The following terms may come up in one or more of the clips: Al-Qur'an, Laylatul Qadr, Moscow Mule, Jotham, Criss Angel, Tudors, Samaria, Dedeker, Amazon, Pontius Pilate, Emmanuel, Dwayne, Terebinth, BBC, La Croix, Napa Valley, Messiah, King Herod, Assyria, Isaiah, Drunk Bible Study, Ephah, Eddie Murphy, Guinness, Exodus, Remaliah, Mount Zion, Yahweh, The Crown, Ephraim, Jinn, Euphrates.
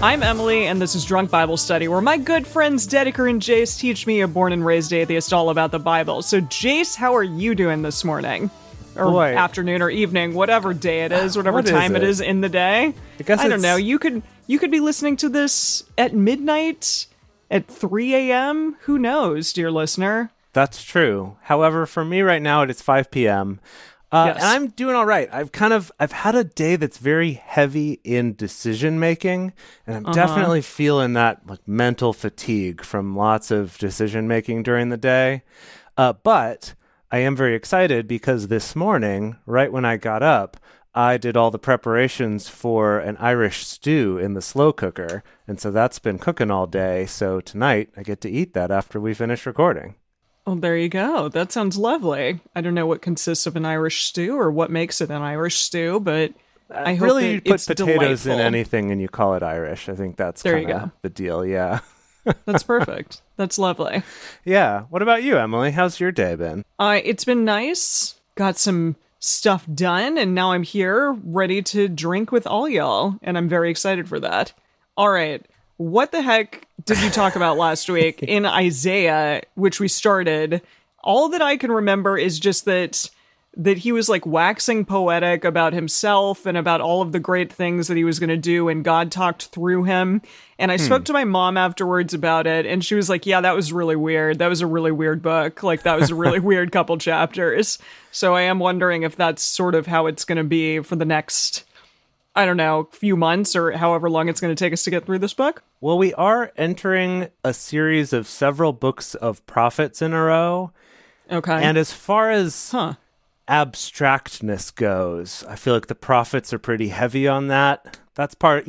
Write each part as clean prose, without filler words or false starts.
I'm Emily, and this is Drunk Bible Study, where my good friends Dedeker and Jace teach me, a born and raised atheist, all about the Bible. So, Jace, how are you doing this morning? Or what? Afternoon or evening, whatever day it is, whatever time it is in the day. I guess I don't know. You could be listening to this at midnight, at 3 a.m. Who knows, dear listener? That's true. However, for me right now, it is 5 p.m., yes. And I'm doing all right. I've had a day that's very heavy in decision making, and I'm definitely feeling that like mental fatigue from lots of decision making during the day. But I am very excited because this morning, right when I got up, I did all the preparations for an Irish stew in the slow cooker, and so that's been cooking all day. So tonight I get to eat that after we finish recording. Well, there you go. That sounds lovely. I don't know what consists of an Irish stew or what makes it an Irish stew, but I hope really you put potatoes delightful. In anything and you call it Irish. I think that's kind of the deal. Yeah, that's perfect. That's lovely. Yeah. What about you, Emily? How's your day been? It's been nice. Got some stuff done, and now I'm here ready to drink with all y'all, and I'm very excited for that. All right. What the heck did you talk about last week in Isaiah, which we started? All that I can remember is just that he was like waxing poetic about himself and about all of the great things that he was going to do, and God talked through him. And I spoke to my mom afterwards about it, and she was like, yeah, that was really weird. That was a really weird book. Like, that was a really weird couple chapters. So I am wondering if that's sort of how it's going to be for the next, I don't know, few months or however long it's going to take us to get through this book. Well, we are entering a series of several books of prophets in a row. Okay. And as far as abstractness goes, I feel like the prophets are pretty heavy on that. That's part,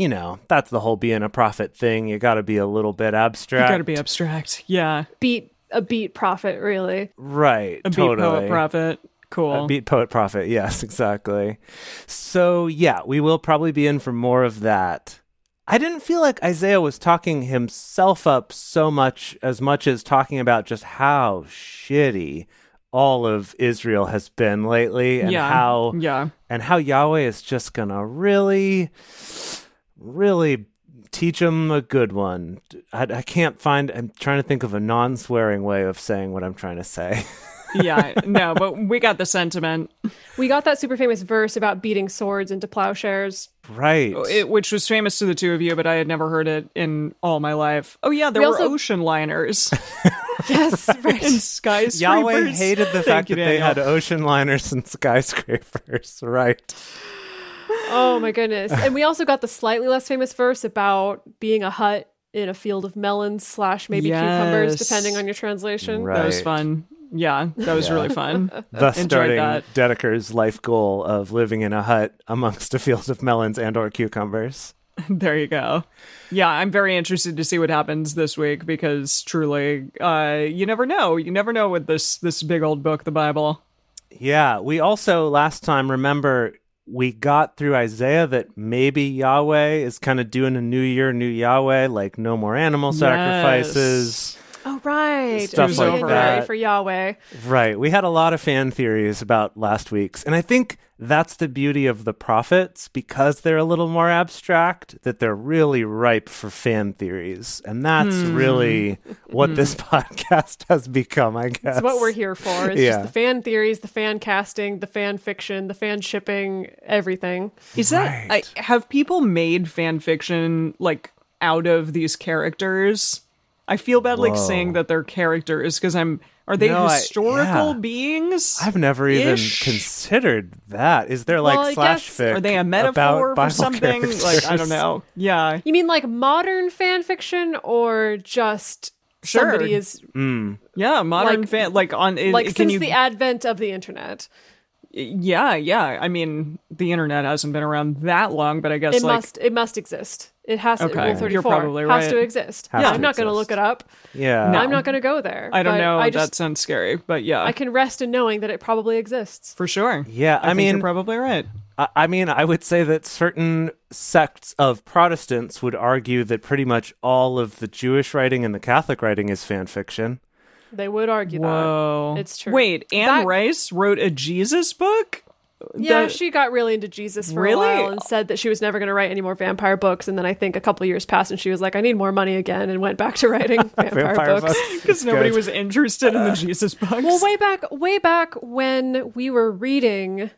that's the whole being a prophet thing. You got to be a little bit abstract. You got to be abstract. Yeah. A beat prophet, really. Right. A beat poet prophet. Cool. Beat poet prophet. Yes, exactly. So yeah, we will probably be in for more of that. I didn't feel like Isaiah was talking himself up so much as talking about just how shitty all of Israel has been lately, and how Yahweh is just gonna really, really teach him a good one. I can't find. I'm trying to think of a non-swearing way of saying what I'm trying to say. Yeah, no, but we got the sentiment. We got that super famous verse about beating swords into plowshares. Right. Which was famous to the two of you, but I had never heard it in all my life. Oh, yeah, there were also ocean liners. Yes, right. And skyscrapers. Yahweh hated the fact that they had ocean liners and skyscrapers, right. Oh, my goodness. And we also got the slightly less famous verse about being a hut in a field of melons / cucumbers, depending on your translation. Right. That was fun. Yeah, that was really fun. Thus starting that. Dedeker's life goal of living in a hut amongst a field of melons and/or cucumbers. There you go. Yeah, I'm very interested to see what happens this week, because truly, you never know. You never know with this big old book, the Bible. Yeah, we also last time, remember, we got through Isaiah that maybe Yahweh is kind of doing a new year, new Yahweh, like no more animal sacrifices. Oh, right. Stuff like that. For Yahweh. Right. We had a lot of fan theories about last week's. And I think that's the beauty of the prophets, because they're a little more abstract, that they're really ripe for fan theories. And that's really what this podcast has become, I guess. It's what we're here for. It's just the fan theories, the fan casting, the fan fiction, the fan shipping, everything. Is that... have people made fan fiction, like, out of these characters... I feel bad like saying that they're characters because I'm. Are they historical beings? I've never even considered that. Is there like slash fic? Are they a metaphor for something? Characters? Like I don't know. Yeah. You mean like modern fan fiction or just somebody is? Yeah, modern like, fan like on like can since you... the advent of the internet. Yeah. I mean, the internet hasn't been around that long, but I guess it must exist. It has to. Okay. Rule 34 you're probably right. Has to exist. Has to I'm not going to look it up. Yeah. No. I'm not going to go there. I don't know. That sounds scary, but yeah. I can rest in knowing that it probably exists. For sure. Yeah. I mean, you're probably right. I mean, I would say that certain sects of Protestants would argue that pretty much all of the Jewish writing and the Catholic writing is fan fiction. They would argue that. It's true. Wait, Anne Rice wrote a Jesus book? Yeah, she got really into Jesus for a while and said that she was never going to write any more vampire books. And then I think a couple years passed and she was like, I need more money again, and went back to writing vampire books. Because nobody was interested in the Jesus books. Well, way back when we were reading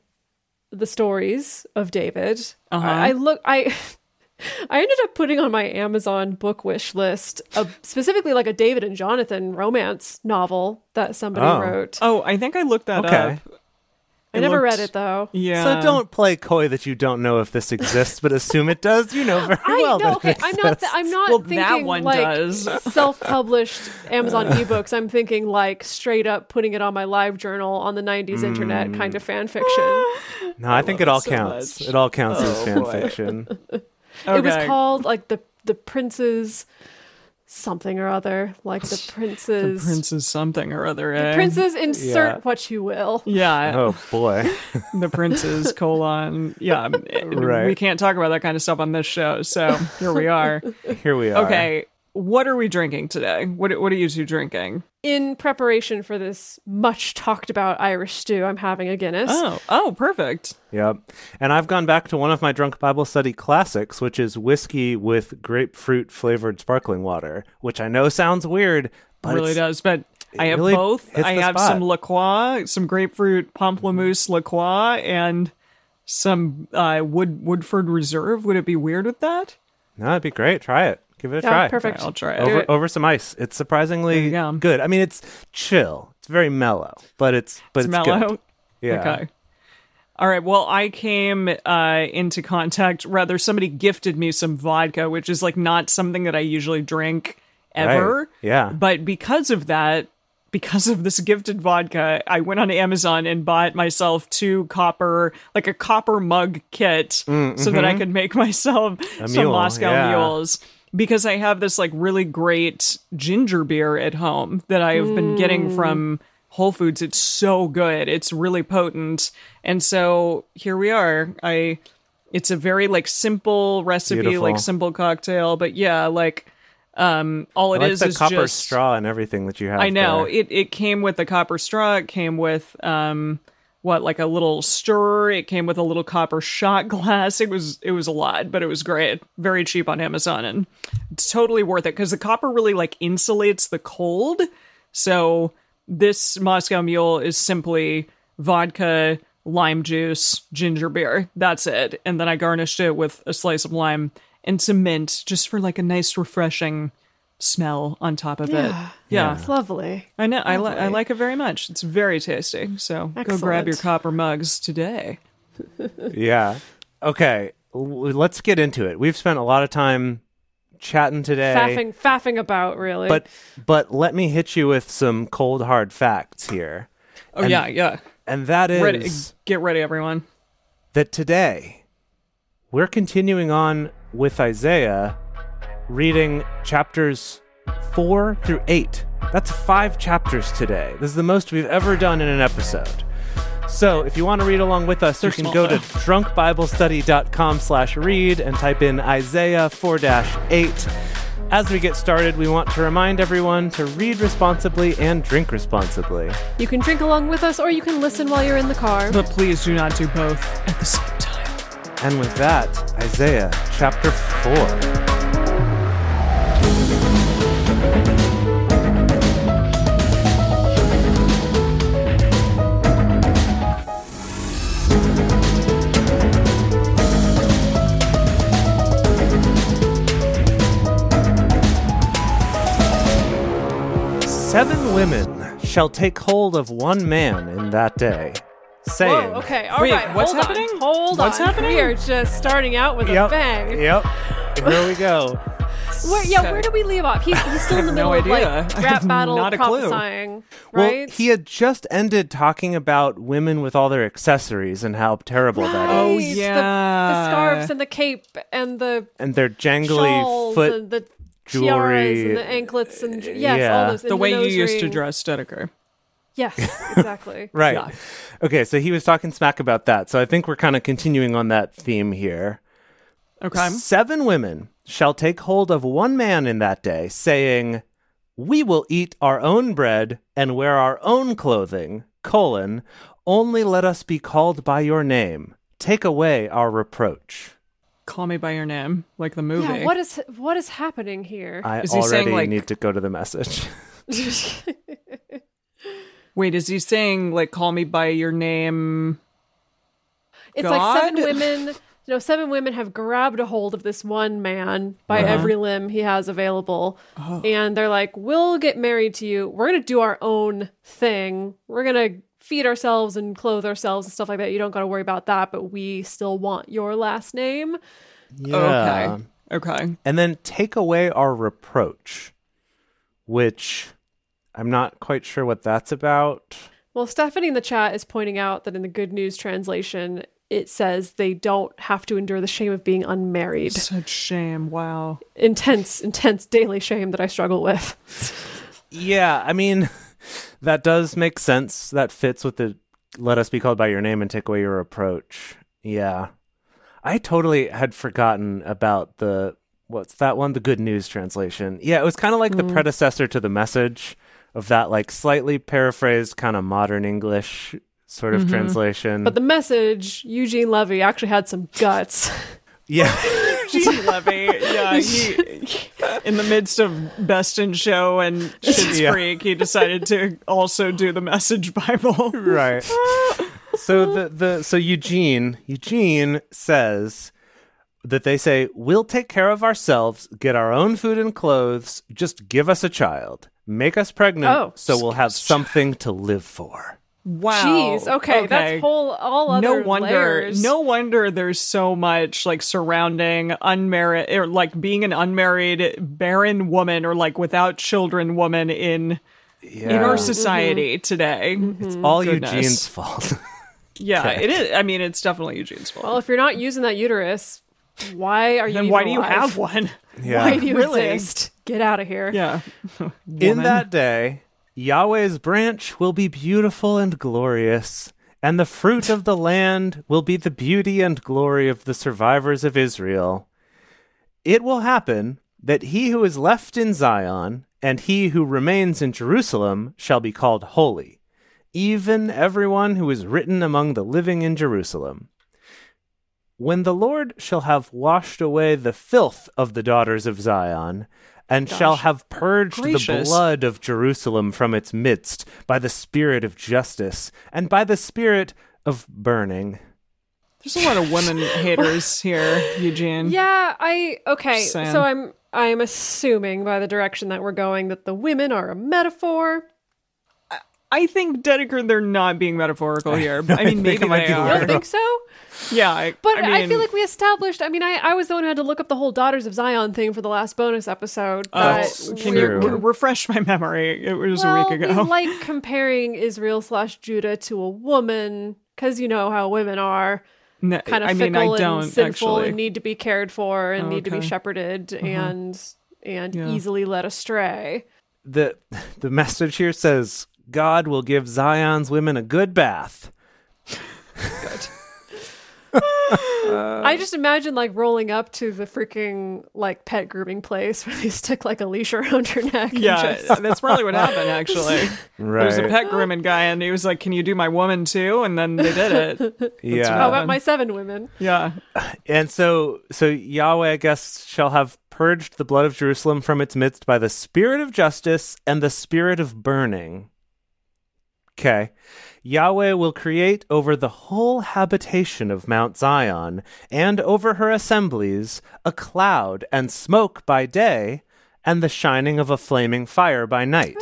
the stories of David, I ended up putting on my Amazon book wish list specifically like a David and Jonathan romance novel that somebody wrote. Oh, I think I looked that up. I never read it, though. Yeah. So don't play coy that you don't know if this exists, but assume it does. You know very well that it exists. I'm not thinking that one like does. Self-published Amazon ebooks. I'm thinking like straight up putting it on my live journal on the 90s internet kind of fan fiction. No, I think it all counts. It all counts as fan fiction. Okay. It was called like the Prince's something or other, like the Prince's something or other. The Prince's insert what you will. Yeah. Oh boy. The Prince's : right. We can't talk about that kind of stuff on this show, so here we are. Okay. What are we drinking today? What are you two drinking? In preparation for this much talked about Irish stew, I'm having a Guinness. Oh, perfect. Yep. And I've gone back to one of my Drunk Bible Study classics, which is whiskey with grapefruit flavored sparkling water, which I know sounds weird, but it really does. But I have really both. I have some La Croix, some grapefruit pamplemousse La Croix, and some Woodford Reserve. Would it be weird with that? No, that'd be great. Try it. Give it a try. Perfect. Right, I'll try it. Over some ice. It's surprisingly good. I mean, it's chill. It's very mellow, but it's mellow. Good. Yeah. Okay. All right. Well, I came into contact. Rather, somebody gifted me some vodka, which is like not something that I usually drink ever. Right. Yeah. But because of that, because of this gifted vodka, I went on Amazon and bought myself a copper mug kit, so that I could make myself some Moscow mules. Because I have this like really great ginger beer at home that I have been getting from Whole Foods. It's so good. It's really potent. And so here we are. It's a very like simple recipe, beautiful, like simple cocktail. But yeah, like all it is the copper straw and everything that you have. I know there. It came with the copper straw. It came with like a little stirrer. It came with a little copper shot glass. It was a lot, but it was great. Very cheap on Amazon, and it's totally worth it because the copper really like insulates the cold. So this Moscow Mule is simply vodka, lime juice, ginger beer. That's it. And then I garnished it with a slice of lime and some mint, just for like a nice refreshing smell on top of it. Yeah, it's lovely. I know. I like it very much. It's very tasty. So Excellent. Go grab your copper mugs today. Yeah. Okay. Let's get into it. We've spent a lot of time chatting today, faffing about, really. But let me hit you with some cold hard facts here. Oh yeah. And that is get ready, everyone. That today we're continuing on with Isaiah, reading chapters 4 through 8. That's 5 chapters today. This is the most we've ever done in an episode. So if you want to read along with us, you can go to drunkbiblestudy.com/read and type in Isaiah 4-8. As we get started, we want to remind everyone to read responsibly and drink responsibly. You can drink along with us, or you can listen while you're in the car. But please do not do both at the same time. And with that, Isaiah chapter 4. 7 women shall take hold of one man in that day, saying... Whoa, okay, all wait, right, what's hold happening? On, hold what's on. Happening? We are just starting out with a bang. Yep, here we go. Where do we leave off? He's still in the middle of like rap battle prophesying, right? Well, he had just ended talking about women with all their accessories and how terrible that is. Oh, yeah. The scarves and the cape and the... And their jangly foot... And the jewelry. Tiaras and the anklets and all those. The way you used to dress, Dedeker. Yes, exactly. Right. Yeah. Okay, so he was talking smack about that. So I think we're kind of continuing on that theme here. Okay. 7 women shall take hold of one man in that day, saying, "We will eat our own bread and wear our own clothing, only let us be called by your name. Take away our reproach." Call me by your name, like the movie. Yeah, what is happening here? Is he saying, need to go to the message. Wait, is he saying like call me by your name? It's God? Like 7 women. You know, 7 women have grabbed a hold of this one man by every limb he has available, and they're like, "We'll get married to you. We're gonna do our own thing. We're gonna feed ourselves and clothe ourselves and stuff like that. You don't got to worry about that, but we still want your last name." Yeah. Okay. And then take away our reproach, which I'm not quite sure what that's about. Well, Stephanie in the chat is pointing out that in the Good News translation, it says they don't have to endure the shame of being unmarried. Such shame. Wow. Intense daily shame that I struggle with. Yeah. I mean... That does make sense. That fits with the let us be called by your name and take away your reproach. Yeah. I totally had forgotten about what's that one? The Good News translation. Yeah, it was kind of like the predecessor to the message of that like slightly paraphrased kind of modern English sort of translation. But the message, Eugene Levy actually had some guts. Yeah. Eugene Levy, yeah, in the midst of Best in Show and Schitt's Creek, he decided to also do the Message Bible. Right. So so Eugene says that they say, "We'll take care of ourselves, get our own food and clothes, just give us a child, make us pregnant, so we'll have something to live for." Wow. Jeez. Okay. That's whole all other layers. No wonder there's so much like surrounding unmarried or like being an unmarried barren woman or like without children woman in our society today. Mm-hmm. It's all Eugene's fault. Yeah, it is. I mean, it's definitely Eugene's fault. Well, if you're not using that uterus, why are you? Then why do you have one? Yeah. Why do you exist? Get out of here. Yeah. In that day, Yahweh's branch will be beautiful and glorious, and the fruit of the land will be the beauty and glory of the survivors of Israel. It will happen that he who is left in Zion and he who remains in Jerusalem shall be called holy, even everyone who is written among the living in Jerusalem. When the Lord shall have washed away the filth of the daughters of Zion, and shall have purged the blood of Jerusalem from its midst by the spirit of justice and by the spirit of burning. There's a lot of women haters here, Eugene. Yeah, So I'm assuming by the direction that we're going that the women are a metaphor. I think, Dedeker, they're not being metaphorical here. I mean, maybe they are. You don't think so? Yeah. I feel like we established... I mean, I was the one who had to look up the whole Daughters of Zion thing for the last bonus episode. Can you refresh my memory? It was a week ago. We like comparing Israel/Judah to a woman, because you know how women are. No, kind of fickle and sinful and need to be cared for and need to be shepherded and easily led astray. The message here says... God will give Zion's women a good bath. Good. I just imagine like rolling up to the freaking like pet grooming place where they stick like a leash around her neck. Yeah, that's probably what happened actually. Right. There's a pet grooming guy and he was like, "Can you do my woman too?" And then they did it. Yeah. How about my 7 women? Yeah. And so Yahweh, I guess, shall have purged the blood of Jerusalem from its midst by the spirit of justice and the spirit of burning. Okay. Yahweh will create over the whole habitation of Mount Zion and over her assemblies a cloud and smoke by day and the shining of a flaming fire by night.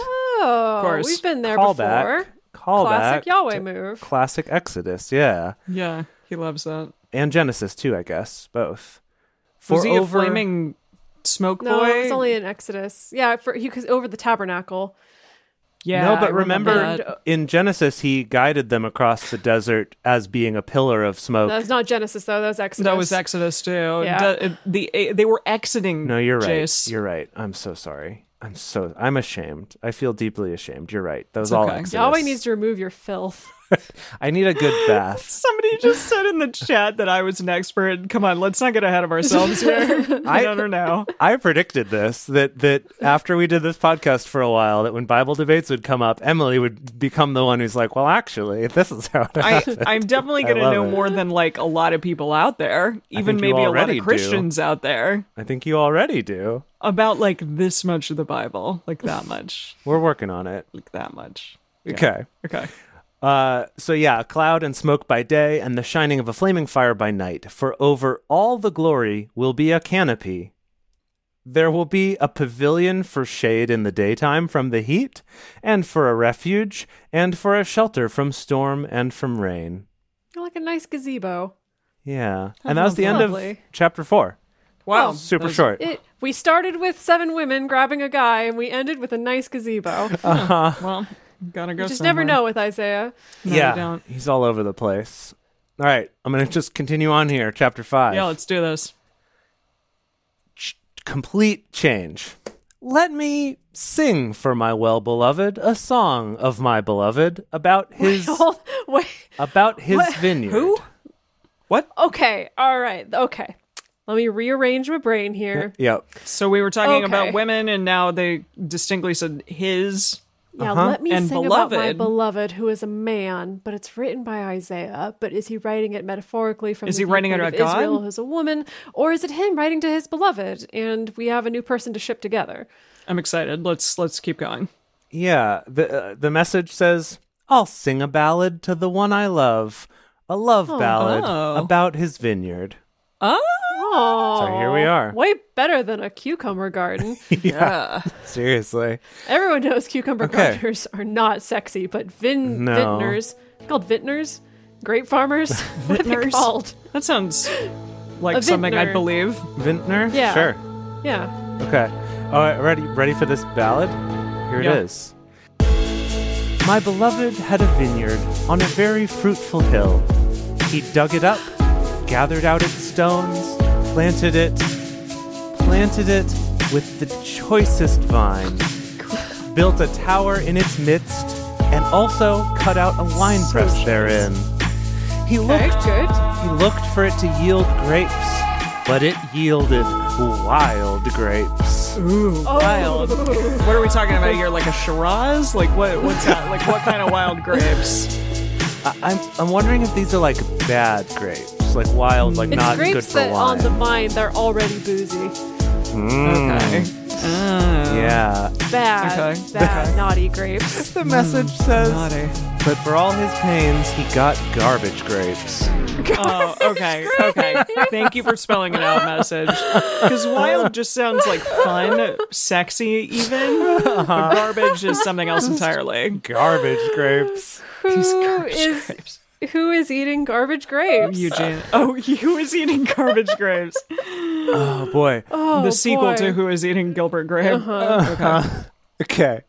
Oh, of course, we've been there before. Classic Yahweh move. Classic Exodus, yeah. Yeah, he loves that. And Genesis, too, I guess. Both. Was he a flaming smoke boy? No, it was only in Exodus. Yeah, because over the tabernacle. Yeah, no, but remember in Genesis, he guided them across the desert as being a pillar of smoke. That was not Genesis, though. That was Exodus. That was Exodus, too. Yeah. They were exiting. No, you're right. Jace. You're right. I'm so sorry. I'm ashamed. I feel deeply ashamed. You're right. That was all Exodus. Yahweh needs to remove your filth. I need a good bath. Somebody just said in the chat that I was an expert. Come on, let's not get ahead of ourselves here. I don't know. I predicted this, that after we did this podcast for a while, that when Bible debates would come up, Emily would become the one who's like, well, actually, this is how it happened. I'm definitely going to know more than like a lot of people out there, even maybe a lot of Christians out there. I think you already do. About like this much of the Bible, like that much. We're working on it. Like that much. Yeah. Okay. So yeah, cloud and smoke by day, and the shining of a flaming fire by night. For over all the glory will be a canopy. There will be a pavilion for shade in the daytime from the heat, and for a refuge, and for a shelter from storm and from rain. Like a nice gazebo. Yeah. And that was the end of chapter 4. Wow. Super short. We started with 7 women grabbing a guy, and we ended with a nice gazebo. Uh-huh. Well... Gotta go. You just never know with Isaiah. No, yeah, you don't. He's all over the place. All right, I'm going to just continue on here. Chapter 5. Yeah, let's do this. Complete change. Let me sing for my well-beloved a song of my beloved about his vineyard. Who? What? Okay. All right. Okay. Let me rearrange my brain here. Yep. So we were talking about women, and now they distinctly said his. Yeah, let me sing about my beloved, who is a man, but it's written by Isaiah. But is he writing it metaphorically from the viewpoint of Israel, who's a woman? Or is it him writing to his beloved? And we have a new person to ship together. I'm excited. Let's keep going. Yeah, the message says, I'll sing a ballad to the one I love. A love ballad about his vineyard. Oh, so here we are. Way better than a cucumber garden. Yeah, seriously. Everyone knows cucumber gardeners are not sexy, but vintners, called vintners, grape farmers, what are they called? That sounds like something I'd believe. Vintner? Yeah. Sure. Yeah. Okay. All right, ready for this ballad? Here it is. My beloved had a vineyard on a very fruitful hill. He dug it up, gathered out its stones, planted it with the choicest vine, built a tower in its midst, and also cut out a wine press therein. He looked for it to yield grapes, but it yielded wild grapes. Ooh, wild. What are we talking about here? Like a Shiraz? Like what's that? Like what kind of wild grapes? I'm wondering if these are like bad grapes. Like wild, like it's not good for wine. It's grapes that on the vine, they're already boozy. Okay. Yeah. Bad, naughty grapes. The message says, naughty. But for all his pains, he got garbage grapes. Okay. Thank you for spelling it out, message. Because wild just sounds like fun, sexy even. But garbage is something else entirely. Garbage grapes. These garbage grapes. Who is eating garbage grapes? Eugene. Who is eating garbage grapes? Oh, boy. The sequel to Who is Eating Gilbert Grape. Okay.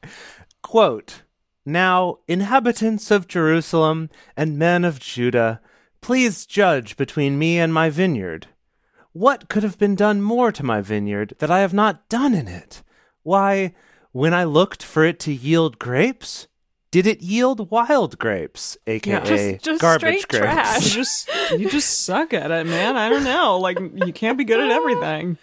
Quote, now, inhabitants of Jerusalem and men of Judah, please judge between me and my vineyard. What could have been done more to my vineyard that I have not done in it? Why, when I looked for it to yield grapes... did it yield wild grapes, a.k.a. just garbage grapes? Trash. You just suck at it, man. I don't know. Like, you can't be good at everything.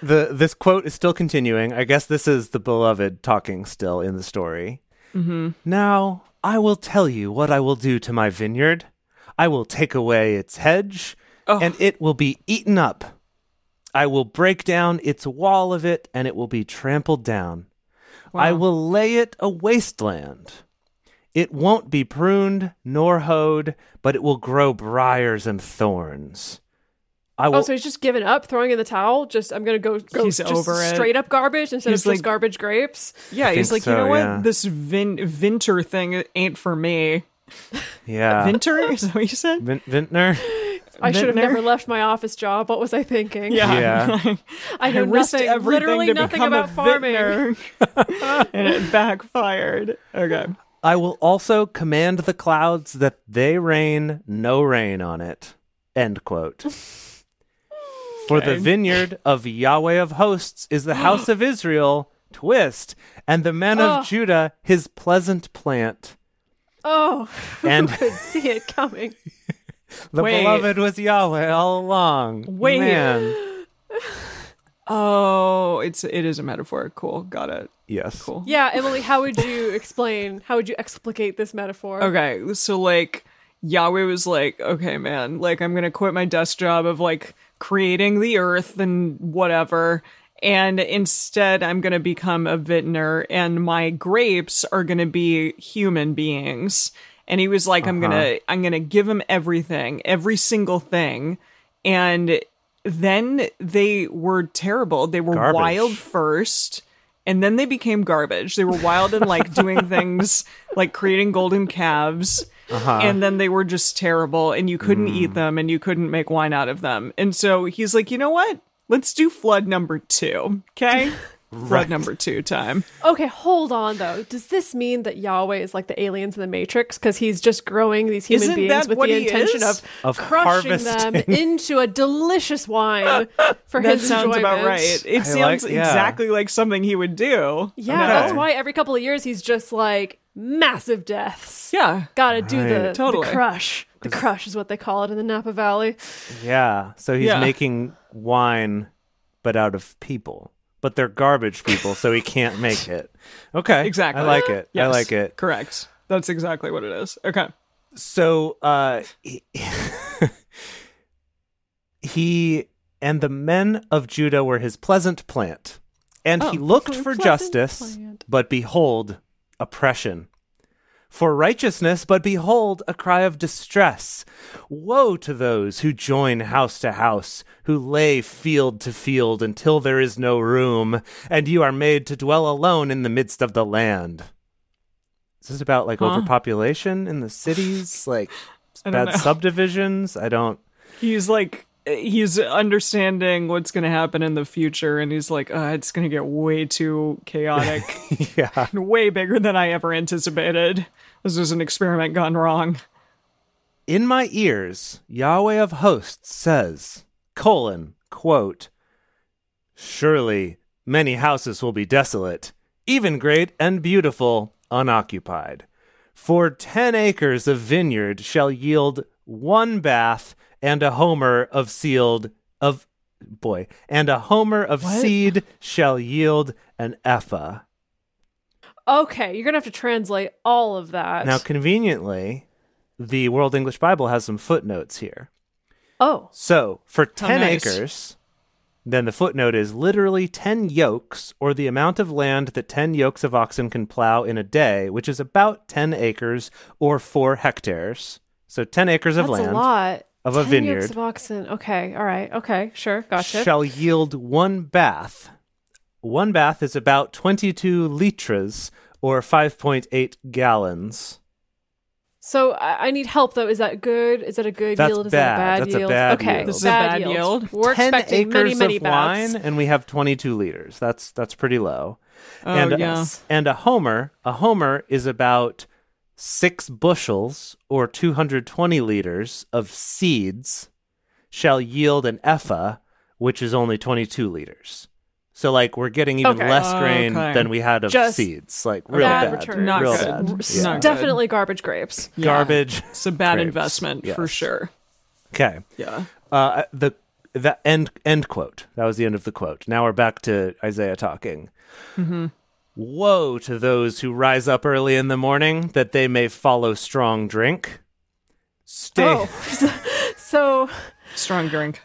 This quote is still continuing. I guess this is the beloved talking still in the story. Mm-hmm. Now, I will tell you what I will do to my vineyard. I will take away its hedge, and it will be eaten up. I will break down its wall of it, and it will be trampled down. Wow. I will lay it a wasteland. It won't be pruned nor hoed, but it will grow briars and thorns. So he's just giving up, throwing in the towel. Just I'm gonna go he's just over straight up garbage instead of just garbage grapes. Yeah, he's like, you know what? This Vintner thing ain't for me. Yeah, Vintner is that what you said? Vintner. I should have never left my office job. What was I thinking? Yeah. I know nothing, literally nothing about farming, and it backfired. Okay. I will also command the clouds that they rain, no rain on it. End quote. For the vineyard of Yahweh of hosts is the house of Israel, twist, and the men of Judah, his pleasant plant. Oh, and who could see it coming? The beloved was Yahweh all along. Wait. Man. Oh, it is a metaphor. Cool. Got it. Yes. Cool. Yeah, Emily, how would you explicate this metaphor? Okay, so like... Yahweh was like, okay, man, like, I'm going to quit my desk job of, like, creating the earth and whatever, and instead I'm going to become a vintner, and my grapes are going to be human beings. And he was like, I'm going to give them everything, every single thing. And then they were terrible. They were garbage. Wild first. And then they became garbage. They were wild and, like, doing things, like, creating golden calves. Uh-huh. And then they were just terrible, and you couldn't eat them, and you couldn't make wine out of them. And so he's like, you know what? Let's do flood number 2, okay? Right. Flood number 2 time. Okay, hold on, though. Does this mean that Yahweh is like the aliens in the Matrix? Because he's just growing these human beings with the intention of crushing them into a delicious wine for his enjoyment. That sounds about right. It sounds exactly like something he would do. Yeah, that's why every couple of years he's just like, massive deaths. Yeah. Gotta do the crush. The crush is what they call it in the Napa Valley. Yeah. So he's making wine, but out of people. But they're garbage people, so he can't make it. Okay. Exactly. I like it. Yes. I like it. Correct. That's exactly what it is. Okay. So he and the men of Judah were his pleasant plant. And he looked for justice, but behold... oppression. For righteousness, but behold, a cry of distress. Woe to those who join house to house, who lay field to field until there is no room, and you are made to dwell alone in the midst of the land. Is this about like overpopulation in the cities, like bad subdivisions? I don't. He's understanding what's going to happen in the future, and he's like, it's going to get way too chaotic. Yeah. And way bigger than I ever anticipated. This was an experiment gone wrong. In my ears, Yahweh of hosts says, quote, surely many houses will be desolate, even great and beautiful, unoccupied. For 10 acres of vineyard shall yield one bath, and a homer of seed shall yield an ephah. Okay, you're going to have to translate all of that. Now, conveniently, the World English Bible has some footnotes here. Oh. So, for 10 acres, then the footnote is literally 10 yokes, or the amount of land that 10 yokes of oxen can plow in a day, which is about 10 acres or 4 hectares. So 10 acres of land. That's a lot. Of a vineyard. 10 yokes of oxen. Okay. All right. Okay. Sure. Gotcha. Shall yield one bath. One bath is about 22 litres or 5.8 gallons. So I need help, though. Is that good? Is that a good yield? Is that a bad yield? That's a bad yield. Okay. Bad yield. We're expecting many baths. 10 acres of wine, and we have 22 litres. That's pretty low. Oh, and a homer. A homer is about 6 bushels or 220 liters of seeds shall yield an ephah, which is only 22 liters. So, like, we're getting even less grain than we had of seeds. Like, real bad. Not real good. Bad. Yeah. Not definitely good. Garbage grapes. Yeah. Garbage. It's a bad investment for sure. Okay. Yeah. The end quote. That was the end of the quote. Now we're back to Isaiah talking. Mm-hmm. Woe to those who rise up early in the morning, that they may follow strong drink. Strong drink.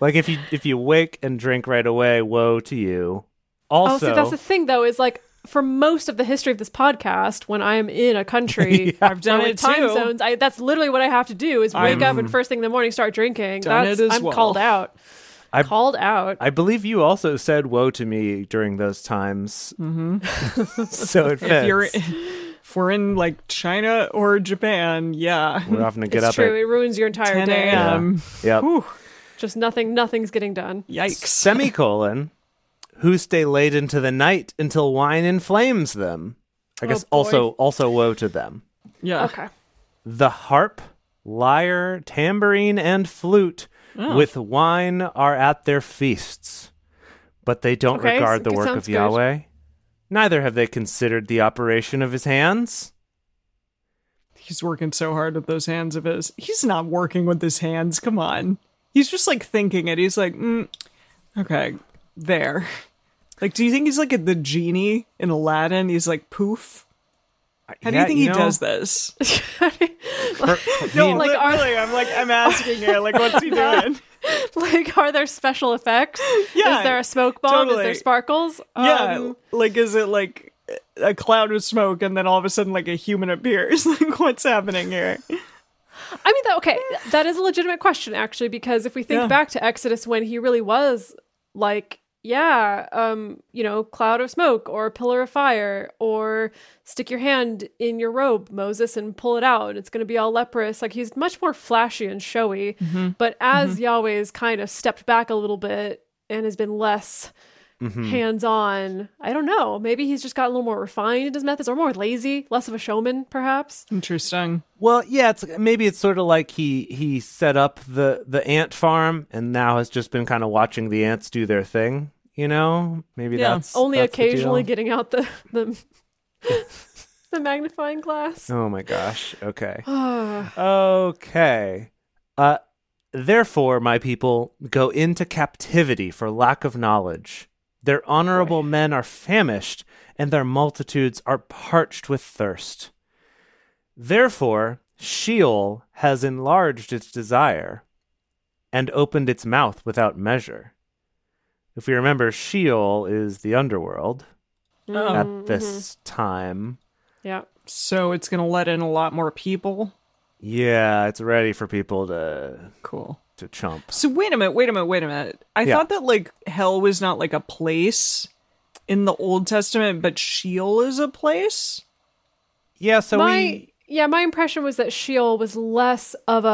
Like, if you wake and drink right away, woe to you. Also, see, that's the thing, though, is like, for most of the history of this podcast, when I'm in a country, I've done it time too. Zones. That's literally what I have to do is wake up and first thing in the morning start drinking. Called out. Called out. I believe you also said "woe to me" during those times. Mm-hmm. So it fits. If we're in like China or Japan, yeah, we're often to get up. True, it ruins your entire 10 day. Yeah. Yep. Just nothing's getting done. Yikes. Semicolon. Who stay late into the night until wine inflames them? I guess also woe to them. Yeah. Okay. The harp, lyre, tambourine, and flute with wine are at their feasts, but they don't regard the work of Yahweh. Neither have they considered the operation of his hands. He's working so hard with those hands of his. He's not working with his hands. Come on. He's just like thinking it. He's like, okay. There. Like, do you think he's like the genie in Aladdin? He's like, poof. How do you think he does this? I'm asking you, like, what's he doing? Like, are there special effects? Yeah. Is there a smoke bomb? Totally. Is there sparkles? Yeah. Like, is it like a cloud of smoke and then all of a sudden like a human appears? Like, what's happening here? I mean, that is a legitimate question, actually, because if we think back to Exodus when he really was like, cloud of smoke or pillar of fire or stick your hand in your robe, Moses, and pull it out. It's going to be all leprous. Like, he's much more flashy and showy. Mm-hmm. But as Yahweh's kind of stepped back a little bit and has been less hands-on, I don't know. Maybe he's just got a little more refined in his methods or more lazy, less of a showman, perhaps. Interesting. Well, yeah, it's sort of like he set up the ant farm and now has just been kind of watching the ants do their thing. You know, maybe that's only occasionally getting out the the magnifying glass. Oh my gosh. Okay. Okay. Therefore, my people go into captivity for lack of knowledge. Their honorable men are famished, and their multitudes are parched with thirst. Therefore, Sheol has enlarged its desire and opened its mouth without measure. If we remember, Sheol is the underworld at this time. Yeah. So it's going to let in a lot more people. Yeah, it's ready for people to chomp. So wait a minute. I thought that like hell was not like a place in the Old Testament, but Sheol is a place? Yeah, so my impression was that Sheol was less of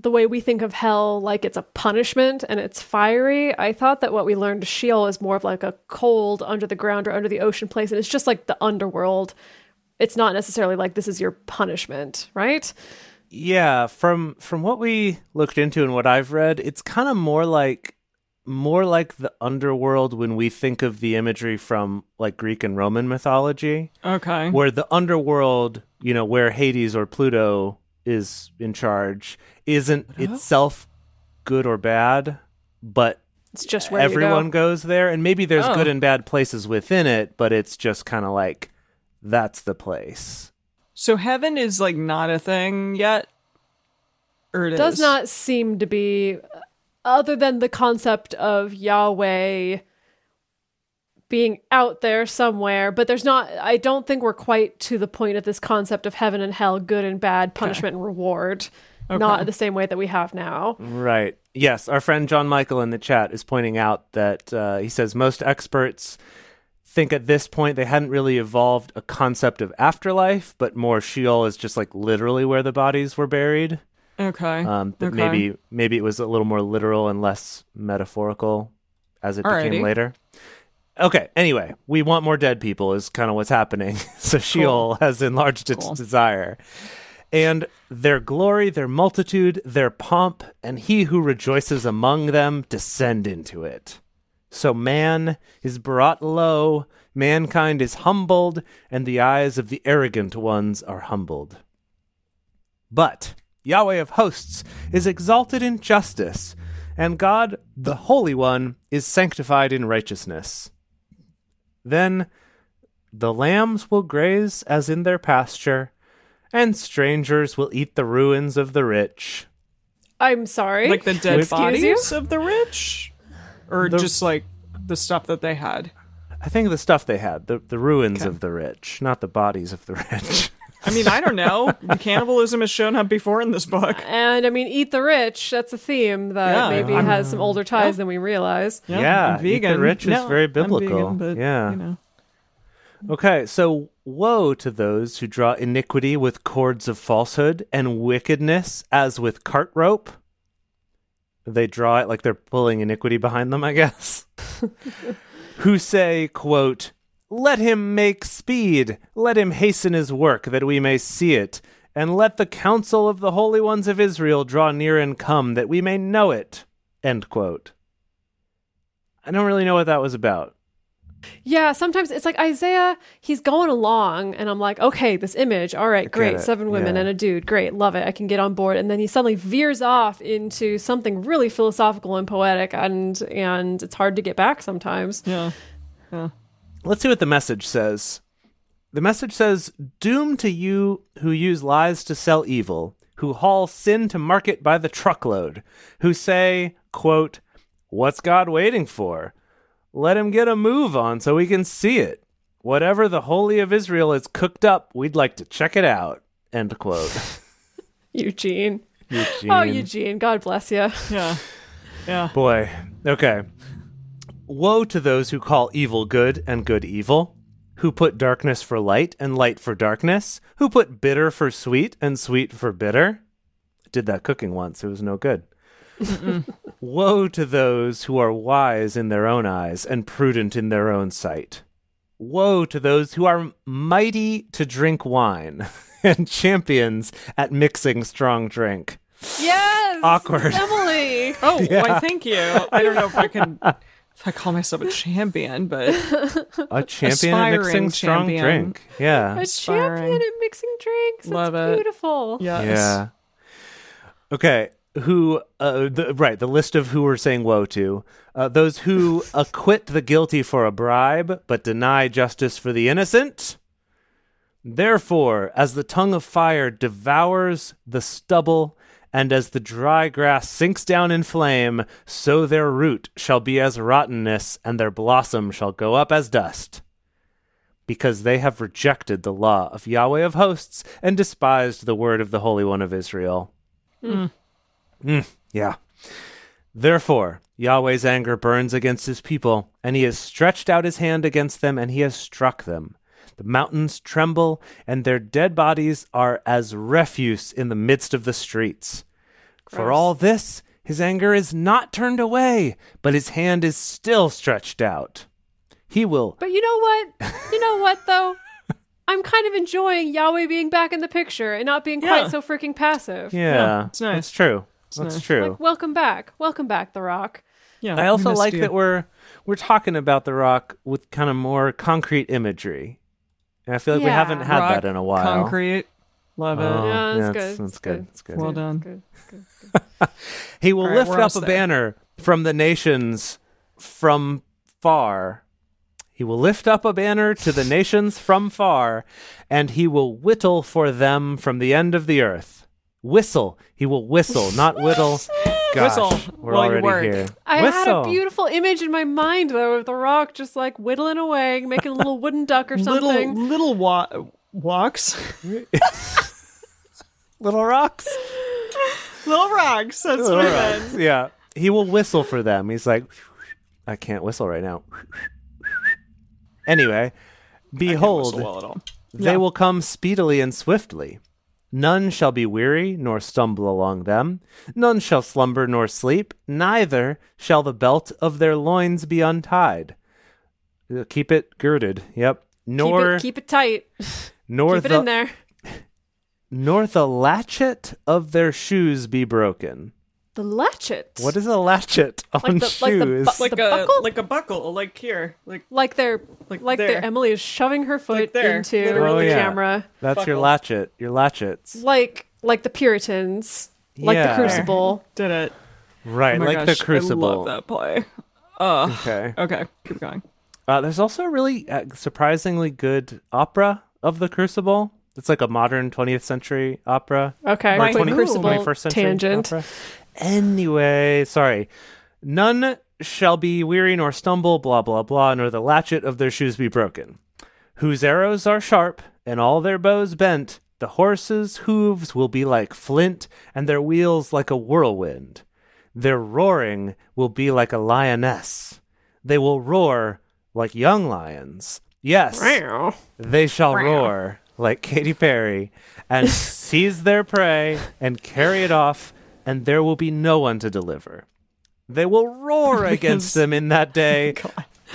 the way we think of hell, like it's a punishment and it's fiery. I thought that what we learned, Sheol is more of like a cold, under the ground or under the ocean place, and it's just like the underworld. It's not necessarily like this is your punishment, right? Yeah, from what we looked into and what I've read, it's kind of more like the underworld when we think of the imagery from like Greek and Roman mythology. Okay. Where the underworld, you know, where Hades or Pluto is in charge, isn't itself good or bad, but it's just where everyone goes there. And maybe there's good and bad places within it, but it's just kind of like, that's the place. So heaven is like not a thing yet? Or it does not seem to be, other than the concept of Yahweh being out there somewhere, but there's not, I don't think we're quite to the point of this concept of heaven and hell, good and bad, punishment and reward. Okay. Not the same way that we have now. Right. Yes. Our friend John Michael in the chat is pointing out that he says most experts think at this point they hadn't really evolved a concept of afterlife, but more Sheol is just like literally where the bodies were buried. Okay. Maybe it was a little more literal and less metaphorical as it became later. Okay. Anyway, we want more dead people is kind of what's happening. So Sheol has enlarged its desire. And their glory, their multitude, their pomp, and he who rejoices among them descend into it. So man is brought low, mankind is humbled, and the eyes of the arrogant ones are humbled. But Yahweh of hosts is exalted in justice, and God, the Holy One, is sanctified in righteousness. Then the lambs will graze as in their pasture, and strangers will eat the ruins of the rich. I'm sorry? Like the dead bodies of the rich? Or just like the stuff that they had. I think the stuff they had, the ruins of the rich, not the bodies of the rich. I mean, I don't know. Cannibalism has shown up before in this book. And, I mean, eat the rich. That's a theme that maybe has some older ties than we realize. Yep. Yeah, eat the rich is very biblical. I'm vegan, but, you know. Okay, so woe to those who draw iniquity with cords of falsehood and wickedness as with cart rope. They draw it like they're pulling iniquity behind them, I guess. Who say, quote, "Let him make speed, let him hasten his work that we may see it, and let the counsel of the holy ones of Israel draw near and come that we may know it," end quote. I don't really know what that was about. Yeah, sometimes it's like Isaiah, he's going along, and I'm like, okay, this image, all right, great, 7 women and a dude, great, love it, I can get on board. And then he suddenly veers off into something really philosophical and poetic, and it's hard to get back sometimes. Yeah. Let's see what the message says. The message says, "Doom to you who use lies to sell evil, who haul sin to market by the truckload, who say, quote, 'What's God waiting for? Let him get a move on so we can see it. Whatever the Holy of Israel is cooked up, we'd like to check it out,' end quote." Eugene. Oh, Eugene. God bless you. Yeah. Boy. Okay. "Woe to those who call evil good and good evil, who put darkness for light and light for darkness, who put bitter for sweet and sweet for bitter." I did that cooking once. It was no good. "Woe to those who are wise in their own eyes and prudent in their own sight. Woe to those who are mighty to drink wine and champions at mixing strong drink." Yes! Awkward. Emily! Oh, yeah. Why, thank you. I don't know if I call myself a champion, but... A champion at mixing strong drink. Yeah. A champion at mixing drinks. That's beautiful. Yes. Yeah. Okay. Who, the list of who we're saying woe to. Those who acquit the guilty for a bribe, but deny justice for the innocent. "Therefore, as the tongue of fire devours the stubble, and as the dry grass sinks down in flame, so their root shall be as rottenness, and their blossom shall go up as dust. Because they have rejected the law of Yahweh of hosts, and despised the word of the Holy One of Israel." "Therefore, Yahweh's anger burns against his people, and he has stretched out his hand against them, and he has struck them. The mountains tremble, and their dead bodies are as refuse in the midst of the streets. Gross. For all this, his anger is not turned away, but his hand is still stretched out. He will..." But you know what? Though? I'm kind of enjoying Yahweh being back in the picture and not being quite so freaking passive. Yeah. It's nice. That's true. That's true. Like, welcome back, The Rock. Yeah. I also like that we're talking about The Rock with kind of more concrete imagery. And I feel like we haven't had Rock, that in a while. Concrete. Love it. Oh, yeah, that's good. Well done. Good. "He will lift up a banner from the nations from far. He will lift up a banner to the nations from far, and he will whittle for them from the end of the earth." Whistle. He will whistle, not whittle. Gosh, whistle. We're already here. I had a beautiful image in my mind, though, of The Rock just like whittling away, making a little wooden duck or something. Little walks. Little rocks. Little rocks. That's little what I meant. Yeah. "He will whistle for them." He's like, I can't whistle right now. Anyway, "Behold, they will come speedily and swiftly. None shall be weary, nor stumble along them. None shall slumber nor sleep. Neither shall the belt of their loins be untied." Keep it girded. Yep. "Nor keep it tight. Nor keep it in there. Nor the latchet of their shoes be broken." The latchet. What is a latchet on shoes? Like a buckle. Like here. Like there. Emily is shoving her foot into the camera. That's buckle. Your latchet. Your latchets. Like the Puritans. Yeah. Like The Crucible. Did it. Right. Oh like gosh, The Crucible. I love that play. Okay. Keep going. There's also a really surprisingly good opera of The Crucible. It's like a modern 20th century opera. Okay. My Crucible 21st century tangent. Opera. Anyway, sorry. "None shall be weary nor stumble, blah, blah, blah, nor the latchet of their shoes be broken. Whose arrows are sharp and all their bows bent, the horses' hooves will be like flint and their wheels like a whirlwind. Their roaring will be like a lioness. They will roar like young lions. Yes, meow. They shall meow. Roar like Katy Perry and seize their prey and carry it off, and there will be no one to deliver. They will roar against them in that day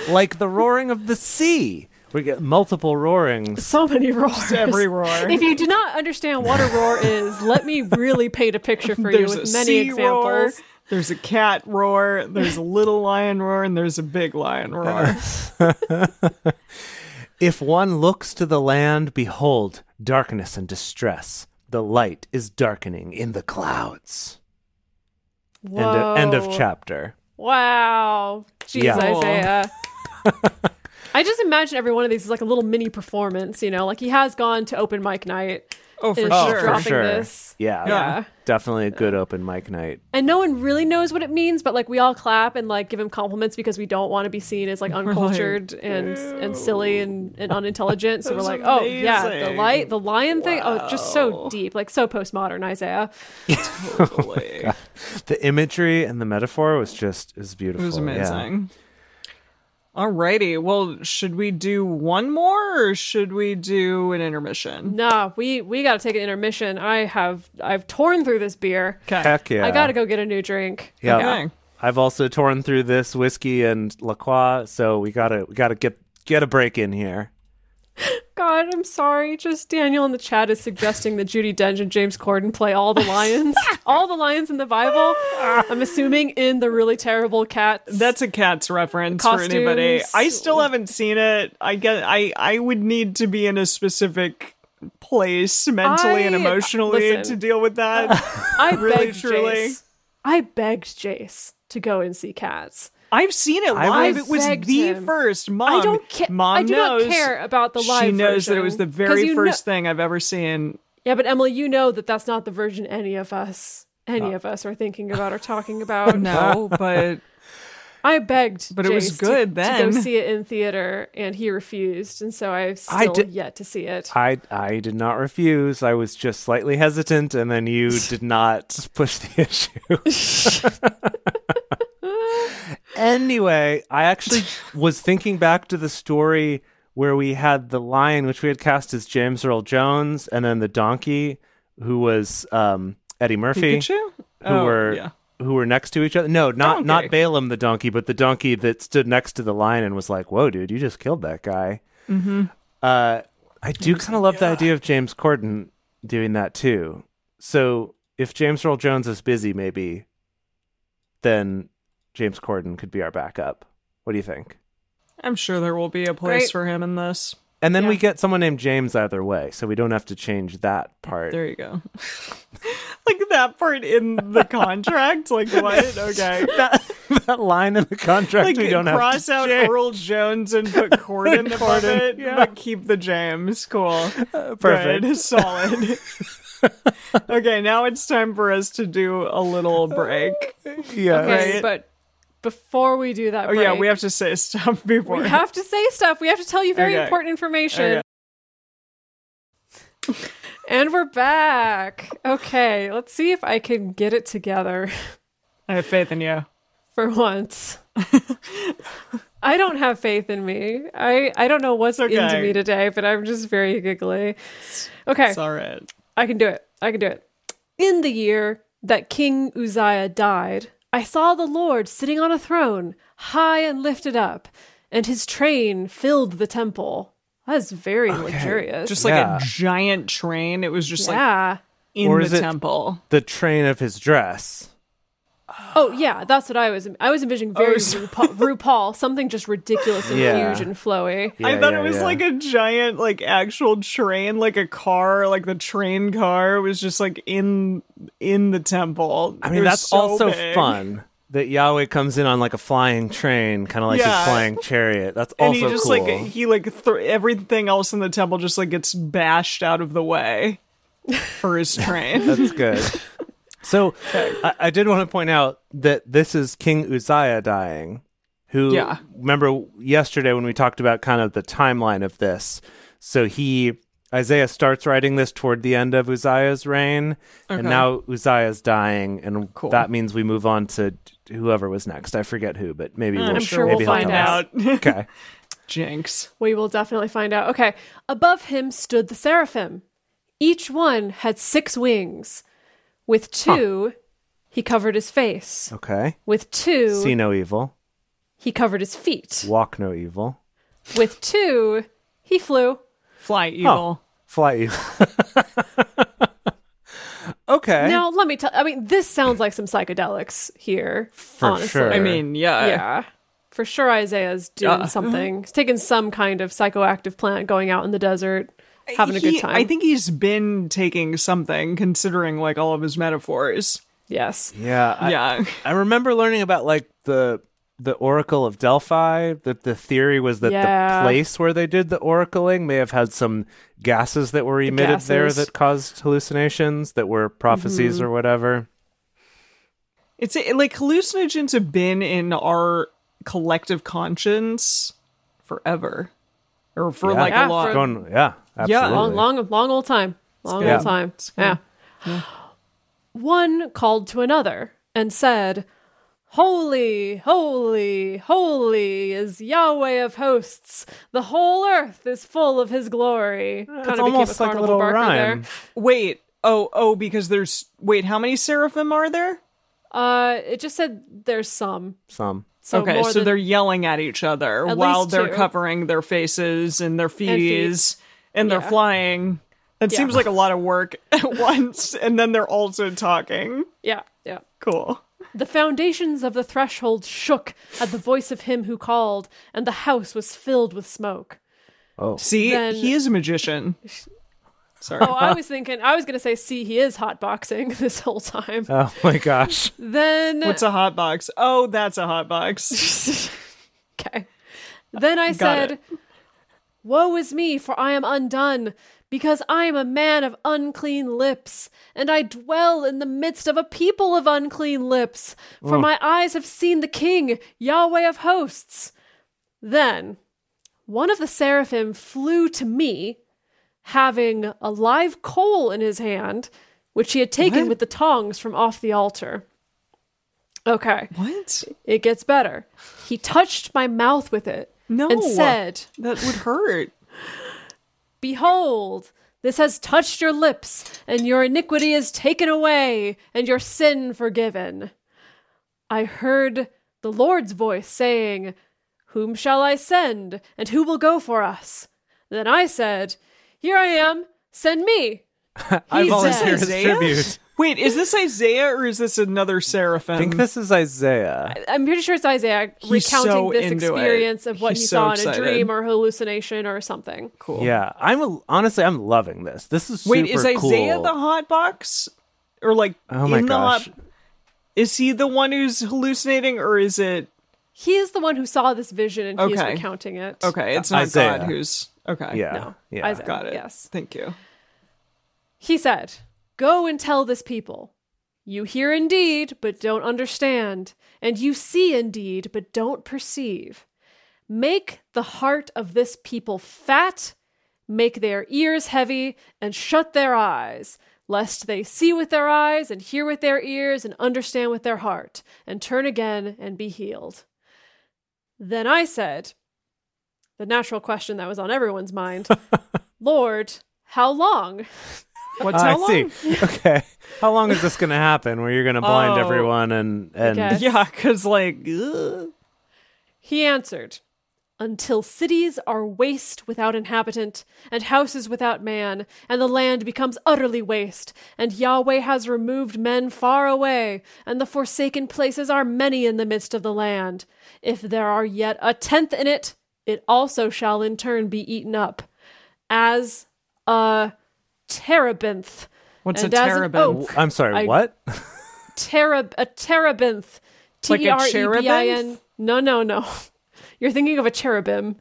like the roaring of the sea. We get multiple roarings. So many roars. Just every roar. If you do not understand what a roar is, let me really paint a picture for you with many examples. Roar. There's a cat roar, there's a little lion roar, and there's a big lion roar. If one looks to the land, behold, darkness and distress. The light is darkening in the clouds. Whoa. End of chapter. Wow. Jeez, yeah. Isaiah. I just imagine every one of these is like a little mini performance, you know, like he has gone to open mic night. Oh, for sure. Dropping this. Yeah. Definitely a good open mic night. And no one really knows what it means, but like we all clap and like give him compliments because we don't want to be seen as like uncultured and silly and unintelligent. So we're like, amazing. Oh yeah, the lion thing. Oh, just so deep, like so postmodern, Isaiah. Totally. Oh, the imagery and the metaphor is beautiful. It was amazing. Yeah. Alrighty, well, should we do one more or should we do an intermission? Nah, we gotta take an intermission. I've torn through this beer. Kay. Heck yeah. I gotta go get a new drink. Yep. Okay. I've also torn through this whiskey and La Croix, so we gotta get a break in here. God, I'm sorry. Just Daniel in the chat is suggesting that Judi Dench and James Corden play all the lions in the Bible. I'm assuming in the really terrible Cats. That's a Cats reference costumes. For anybody. I still haven't seen it. I would need to be in a specific place mentally and emotionally to deal with that. I really truly. I begged Jace to go and see Cats. I've seen it live. It was the first. Mom, I don't care. Mom knows. I do not care about the live. She knows version, that it was the very first thing I've ever seen. Yeah, but Emily, you know that that's not the version any of us are thinking about or talking about. No, but I begged. But Jace it was good then. To go see it in theater, and he refused, and so I've still yet to see it. I did not refuse. I was just slightly hesitant, and then you did not push the issue. Anyway, I actually was thinking back to the story where we had the lion, which we had cast as James Earl Jones, and then the donkey, who was Eddie Murphy, who were next to each other. No, not Balaam the donkey, but the donkey that stood next to the lion and was like, "Whoa, dude, you just killed that guy." Mm-hmm. I do kind of love the idea of James Corden doing that too. So if James Earl Jones is busy, maybe then James Corden could be our backup. What do you think? I'm sure there will be a place for him in this. And then we get someone named James either way, so we don't have to change that part. There you go. Like that part in the contract? Like what? Okay. That line in the contract like, we don't have to cross out change. Earl Jones and put Corden above it, but keep the James. Cool. Perfect. Good. Solid. Okay, now it's time for us to do a little break. Yeah. Okay, right? But before we do that break... Oh, yeah, we have to say stuff before. We have to say stuff. We have to tell you very important information. Okay. And we're back. Okay, let's see if I can get it together. I have faith in you. For once. I don't have faith in me. I don't know what's into me today, but I'm just very giggly. Okay. It's all right. I can do it. In the year that King Uzziah died... I saw the Lord sitting on a throne, high and lifted up, and his train filled the temple. That's very luxurious. Just like a giant train. It was just like in the temple. The train of his dress. Oh, yeah. That's what I was envisioning. Very RuPaul. Something just ridiculous and huge and flowy. Yeah, I thought it was like a giant, like actual train, like a car, like the train car was just like in the temple. I mean, that's also fun that Yahweh comes in on like a flying train, kind of like his flying chariot. That's also cool. And he just everything else in the temple just like gets bashed out of the way for his train. That's good. So I did want to point out that this is King Uzziah dying, who, yeah. Remember yesterday when we talked about kind of the timeline of this. So Isaiah starts writing this toward the end of Uzziah's reign, okay. And now Uzziah's dying, and cool. That means we move on to whoever was next. I forget who, but maybe we'll find out. Okay. Jinx. We will definitely find out. Okay. Above him stood the seraphim. Each one had 6 wings. With 2, he covered his face. Okay. With 2... see no evil. He covered his feet. Walk no evil. With 2, he flew. Fly evil. Oh, fly evil. Okay. Now, let me tell... I mean, this sounds like some psychedelics here, for honestly. Sure. I mean, yeah. Yeah. For sure Isaiah's doing something. He's taking some kind of psychoactive plant, going out in the desert... having a good time. I think he's been taking something, considering like all of his metaphors. Yes. Yeah. I remember learning about like the Oracle of Delphi, that the theory was that the place where they did the oracling may have had some gases that were emitted there that caused hallucinations that were prophecies or whatever. It's like hallucinogens have been in our collective conscience forever. Or for a long... absolutely. Yeah, long old time. Long old time. Yeah. One called to another and said, "Holy, holy, holy is Yahweh of hosts. The whole earth is full of his glory." It's almost like a little rhyme. There. Wait. Oh, because there's... wait, how many seraphim are there? It just said there's some. So okay, so they're yelling at each other at while they're covering their faces and their feet. And they're flying. That seems like a lot of work at once. And then they're also talking. Yeah. Cool. "The foundations of the threshold shook at the voice of him who called, and the house was filled with smoke." Oh. See, he is a magician. Sorry. Oh, I was going to say, see, he is hotboxing this whole time. Oh my gosh. Then... what's a hotbox? Oh, that's a hotbox. Okay. Then I said, "Woe is me, for I am undone, because I am a man of unclean lips, and I dwell in the midst of a people of unclean lips, for my eyes have seen the King, Yahweh of hosts." Then one of the seraphim flew to me, having a live coal in his hand, which he had taken with the tongs from off the altar. Okay. What? It gets better. "He touched my mouth with it and said..." That would hurt. "Behold, this has touched your lips, and your iniquity is taken away, and your sin forgiven. I heard the Lord's voice saying, 'Whom shall I send, and who will go for us?' Then I said, 'Here I am, send me.'" I volunteer his tribute. Wait, is this Isaiah or is this another seraphim? I think this is Isaiah. I'm pretty sure it's Isaiah recounting this experience of what he saw in a dream or hallucination or something. Cool. Yeah, I'm loving this. This is super cool. Wait, is Isaiah the hot box? Or like, oh my gosh. Is he the one who's hallucinating, or is it... he is the one who saw this vision and he's recounting it. Okay, it's not God who's... okay. Yeah. No. Yeah. Isaiah, got it. Yes. Thank you. He said, "Go and tell this people, you hear indeed, but don't understand, and you see indeed, but don't perceive. Make the heart of this people fat, make their ears heavy, and shut their eyes, lest they see with their eyes, and hear with their ears, and understand with their heart, and turn again and be healed." Then I said, the natural question that was on everyone's mind, "Lord, how long?" What's how long? I see. Okay. How long is this going to happen where you're going to blind everyone and... yeah, because like... ugh. He answered, "Until cities are waste without inhabitant, and houses without man, and the land becomes utterly waste, and Yahweh has removed men far away, and the forsaken places are many in the midst of the land. If there are yet a tenth in it, it also shall in turn be eaten up. As a terebinth..." What's a terebinth? Oak, I'm sorry, what? A terebinth. T-E-R-E-B-I-N. Like no. You're thinking of a cherubim.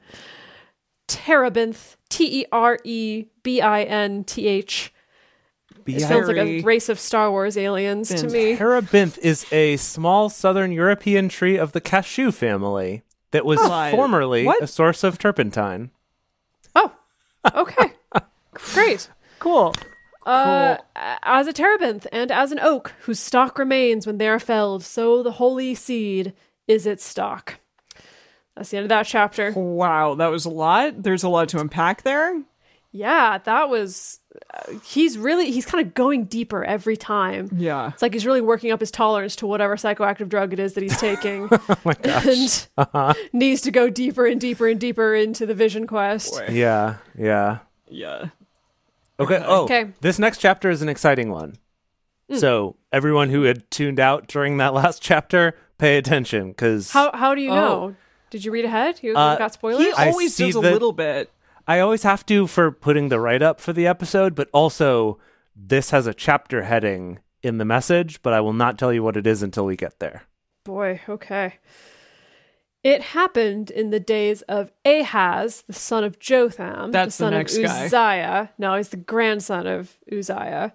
Terebinth. T-E-R-E-B-I-N-T-H. It sounds like a race of Star Wars aliens to me. Terebinth is a small southern European tree of the cashew family that was formerly a source of turpentine. Oh, okay. Great. Cool. As a terebinth and as an oak whose stock remains when they are felled, so the holy seed is its stock. That's the end of that chapter. Wow, that was a lot. There's a lot to unpack there. Yeah, that was... he's kind of going deeper every time. Yeah. It's like he's really working up his tolerance to whatever psychoactive drug it is that he's taking. Oh my gosh. And needs to go deeper and deeper and deeper into the vision quest. Boy. Yeah, yeah. Yeah. Okay. Oh, okay. This next chapter is an exciting one. Mm. So everyone who had tuned out during that last chapter, pay attention, because... How do you know? Did you read ahead? You got spoilers? He always does a little bit. I always have to for putting the write-up for the episode, but also this has a chapter heading in the message, but I will not tell you what it is until we get there. Boy, okay. It happened in the days of Ahaz, the son of Jotham. That's the son of Uzziah. Guy. No, he's the grandson of Uzziah,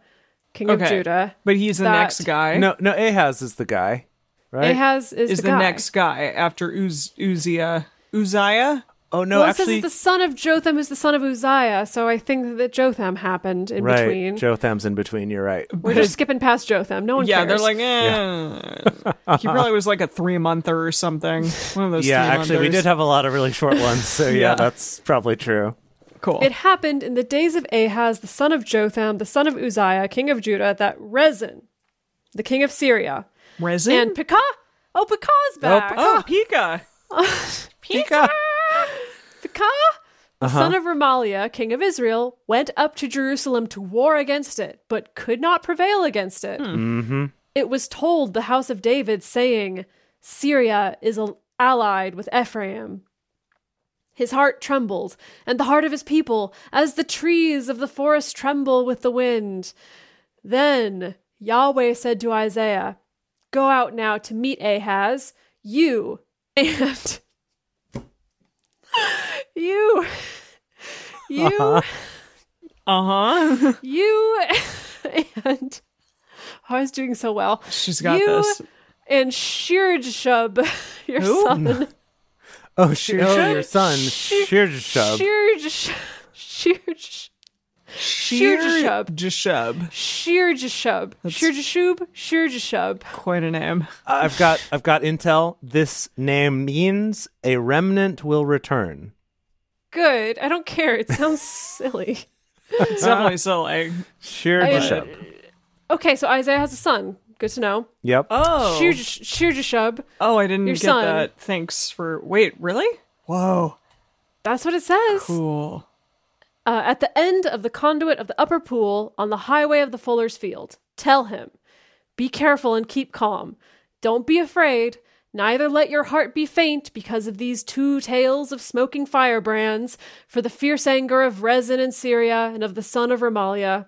king of Judah. But he's the next guy. No, Ahaz is the guy. Right? Ahaz is the next guy after Uzziah. Uzziah? Oh, no, well, actually... the son of Jotham is the son of Uzziah, so I think that Jotham happened in between. Right, Jotham's in between, you're right. We're just skipping past Jotham. No one cares. Yeah, they're like, He probably was like a three-monther or something. One of those three-monthers. We did have a lot of really short ones, so yeah, that's probably true. Cool. It happened in the days of Ahaz, the son of Jotham, the son of Uzziah, king of Judah, that Rezin, the king of Syria... Rezin? And Pekah? Oh, Pekah's back. Oh, Pekah. Pekah. The son of Remaliah, king of Israel, went up to Jerusalem to war against it, but could not prevail against it. Mm-hmm. It was told the house of David, saying, Syria is allied with Ephraim. His heart trembled, and the heart of his people, as the trees of the forest tremble with the wind. Then Yahweh said to Isaiah, go out now to meet Ahaz, you and you and I was doing so well. She's got this. And Shear-jashub, your son. Oh, your son, Shear-jashub. Shear-jashub. Quite a name. I've got intel. This name means a remnant will return. Good. I don't care. It sounds silly. It's definitely silly. Shear-jashub. Okay, so Isaiah has a son. Good to know. Yep. Oh. Shear-jashub. Oh, I didn't get that. Thanks for... Wait, really? Whoa. That's what it says. Cool. At the end of the conduit of the upper pool on the highway of the fuller's field, tell him, be careful and keep calm. Don't be afraid, neither let your heart be faint because of these two tales of smoking firebrands, for the fierce anger of Rezin and Syria and of the son of Remaliah.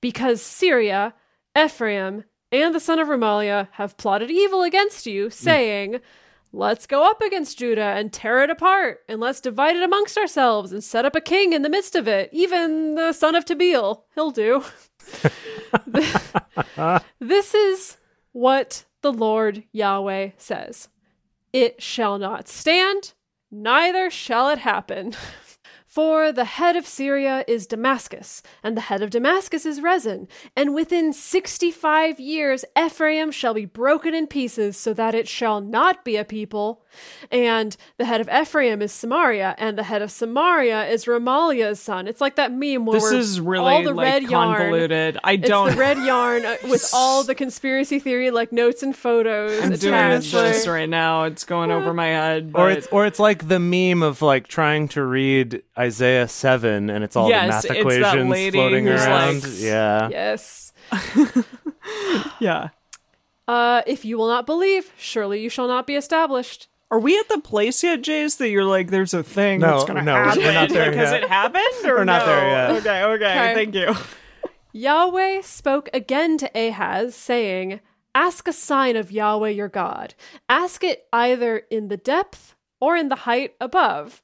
Because Syria, Ephraim, and the son of Remaliah have plotted evil against you, saying... Let's go up against Judah and tear it apart, and let's divide it amongst ourselves and set up a king in the midst of it. Even the son of Tabeel, he'll do. This is what the Lord Yahweh says. It shall not stand, neither shall it happen. For the head of Syria is Damascus, and the head of Damascus is Rezin. And within 65 years, Ephraim shall be broken in pieces so that it shall not be a people. And the head of Ephraim is Samaria, and the head of Samaria is Remaliah's son. It's like that meme where this is really convoluted. It's the red yarn with all the conspiracy theory like notes and photos. I'm doing this right now. It's going over my head. But... Or it's like the meme of like trying to read Isaiah 7 and it's all the math equations floating around. If you will not believe, surely you shall not be established. Are we at the place yet, Jace, that you're like, there's a thing that's going to happen? We're not there because it happened? Or we're not there yet. Okay, thank you. Yahweh spoke again to Ahaz, saying, ask a sign of Yahweh your God. Ask it either in the depth or in the height above.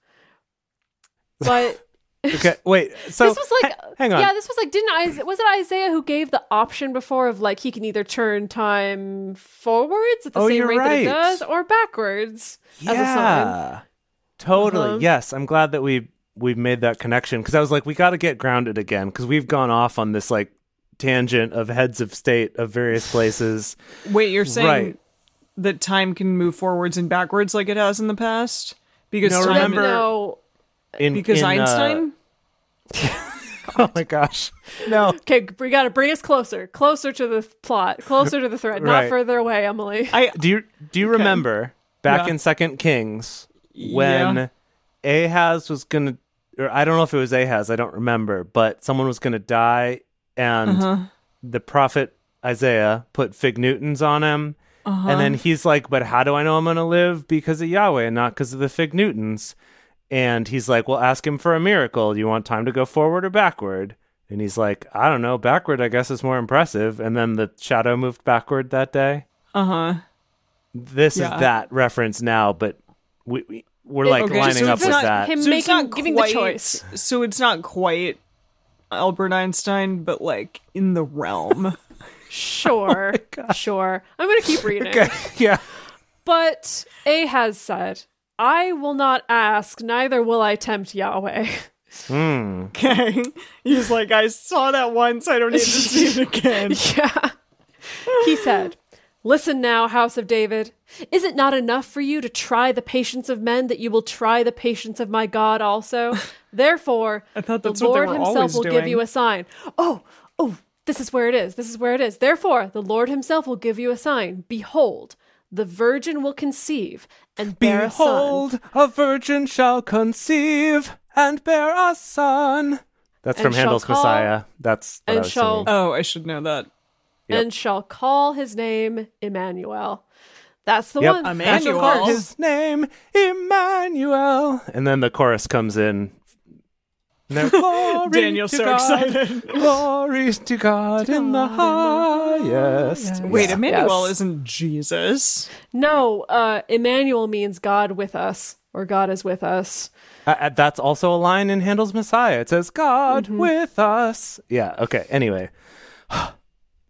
But Okay, wait. So this was like, hang on. Yeah, this was like, was it Isaiah who gave the option before of like he can either turn time forwards at the same rate that it does or backwards as a sign? Totally. Uh-huh. Yes, I'm glad that we've made that connection, because I was like, we got to get grounded again, because we've gone off on this like tangent of heads of state of various places. Wait, you're saying that time can move forwards and backwards like it has in the past? Because because Einstein? Oh my gosh. No. Okay, we got to bring us closer to the plot, closer to the thread, not further away, Emily. Do you remember back in 2 Kings when Ahaz was going to, or I don't know if it was Ahaz, I don't remember, but someone was going to die and the prophet Isaiah put fig Newtons on him. And then he's like, but how do I know I'm going to live? Because of Yahweh and not because of the fig Newtons. And he's like, well, ask him for a miracle. Do you want time to go forward or backward? And he's like, I don't know. Backward, I guess, is more impressive. And then the shadow moved backward that day. This is that reference now, but we're like lining up with that. Giving the choice. So it's not quite Albert Einstein, but like in the realm. Sure. I'm going to keep reading. Okay. Yeah. But Ahaz said, I will not ask, neither will I tempt Yahweh. Okay. He's like, I saw that once, I don't need to see it again. Yeah. He said, listen now, house of David. Is it not enough for you to try the patience of men that you will try the patience of my God also? Therefore, the Lord himself will give you a sign. Oh, this is where it is. Therefore, the Lord himself will give you a sign. Behold, the virgin will conceive and bear a son. Behold, a virgin shall conceive and bear a son. That's from Handel's Messiah. That's what I was saying. Oh, I should know that. Yep. And shall call his name Emmanuel. That's the one. Emmanuel. And shall call his name Emmanuel. And then the chorus comes in. Daniel's so excited. Glory to God in the highest. Wait, Emmanuel isn't Jesus. No, Emmanuel means God with us, or God is with us. That's also a line in Handel's Messiah. It says, God with us. Yeah, okay, anyway. I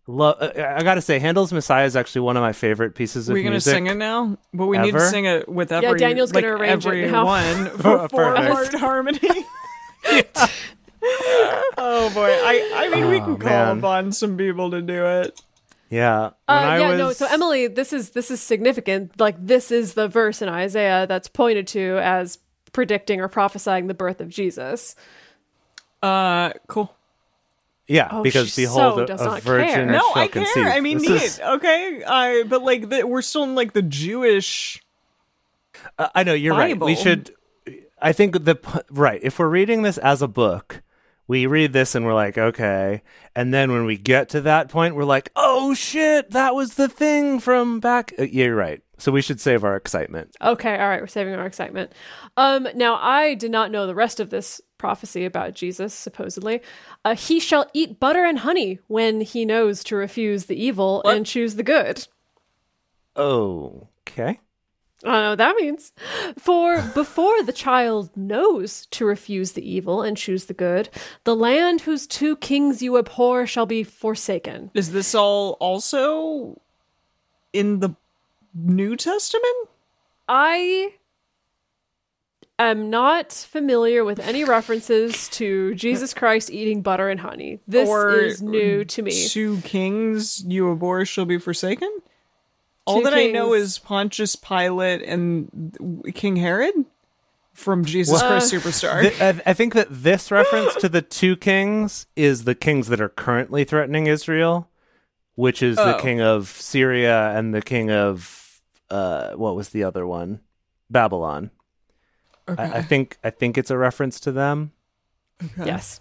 gotta say, Handel's Messiah is actually one of my favorite pieces of music. We're gonna sing it now, but we need to sing it with every, Daniel's gonna arrange it now. For four-part harmony. Yeah. Oh boy, I mean, we can call upon some people to do it. So Emily, this is significant. Like, this is the verse in Isaiah that's pointed to as predicting or prophesying the birth of Jesus. Cool. Yeah, because behold, a virgin shall conceive. No, I care. I mean, okay, but like we're still in like the Jewish. I know you're Bible. Right. We should. I think if we're reading this as a book, we read this and we're like, okay. And then when we get to that point, we're like, oh shit, that was the thing from back. Yeah, you're right. So we should save our excitement. Okay. All right. We're saving our excitement. Now, I did not know the rest of this prophecy about Jesus, supposedly. He shall eat butter and honey when he knows to refuse the evil and choose the good. Oh, okay. I don't know what that means. For before the child knows to refuse the evil and choose the good, the land whose two kings you abhor shall be forsaken. Is this all also in the New Testament? I am not familiar with any references to Jesus Christ eating butter and honey. This is new to me. Two kings you abhor shall be forsaken? All that I know is Pontius Pilate and King Herod from Jesus Christ Superstar. I think that this reference to the two kings is the kings that are currently threatening Israel, which is the king of Syria and the king of, what was the other one? Babylon. Okay. I think it's a reference to them. Okay. Yes.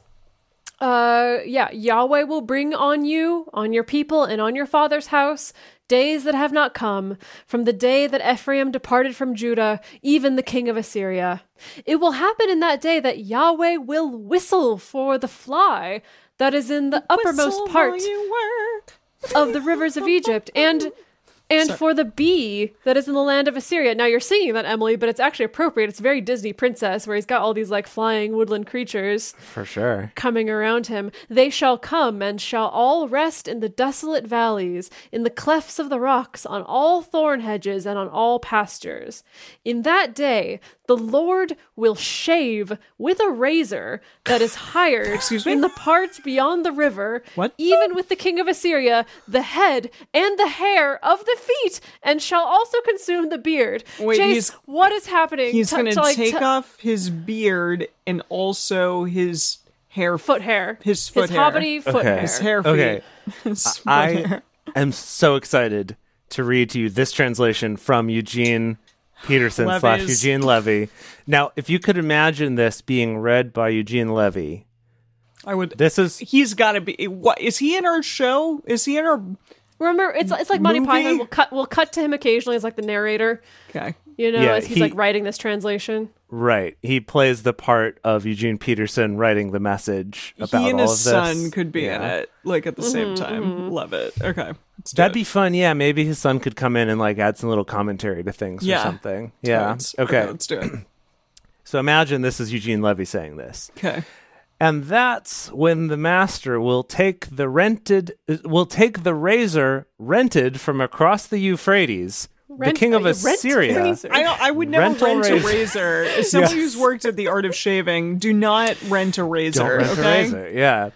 Yahweh will bring on you, on your people, and on your father's house days that have not come, from the day that Ephraim departed from Judah, even the king of Assyria. It will happen in that day that Yahweh will whistle for the fly that is in the uppermost part of the rivers of Egypt, and And for the bee that is in the land of Assyria. Now you're singing that, Emily, but it's actually appropriate. It's very Disney princess where he's got all these like flying woodland creatures. For sure. Coming around him. They shall come and shall all rest in the desolate valleys, in the clefts of the rocks, on all thorn hedges and on all pastures. In that day, the Lord will shave with a razor that is hired in the parts beyond the river, even with the king of Assyria, the head and the hair of the feet, and shall also consume the beard. Wait, Jace, what is happening? He's going to take off his beard and also his hair. Foot hair. His foot hair. His hobbity foot hair. His hair feet. Okay. I am so excited to read to you this translation from Eugene Peterson / Eugene Levy. Now, if you could imagine this being read by Eugene Levy. I would. This is. He's got to be. What, is he in our show? Is he in our... Remember, it's like Monty Python. We'll cut to him occasionally as like the narrator. Okay, you know, as he's like writing this translation. Right, he plays the part of Eugene Peterson writing the message about all of this. He and his son could be in it, like at the same time. Mm-hmm. Love it. Okay, that'd be fun. Yeah, maybe his son could come in and like add some little commentary to things or something. Yeah. Okay, let's do it. So imagine this is Eugene Levy saying this. Okay. And that's when the master will take the razor rented from across the Euphrates, the king of Assyria. I would never rent a razor. As someone who's worked at the art of shaving, do not rent a razor. Don't rent a razor. Yeah,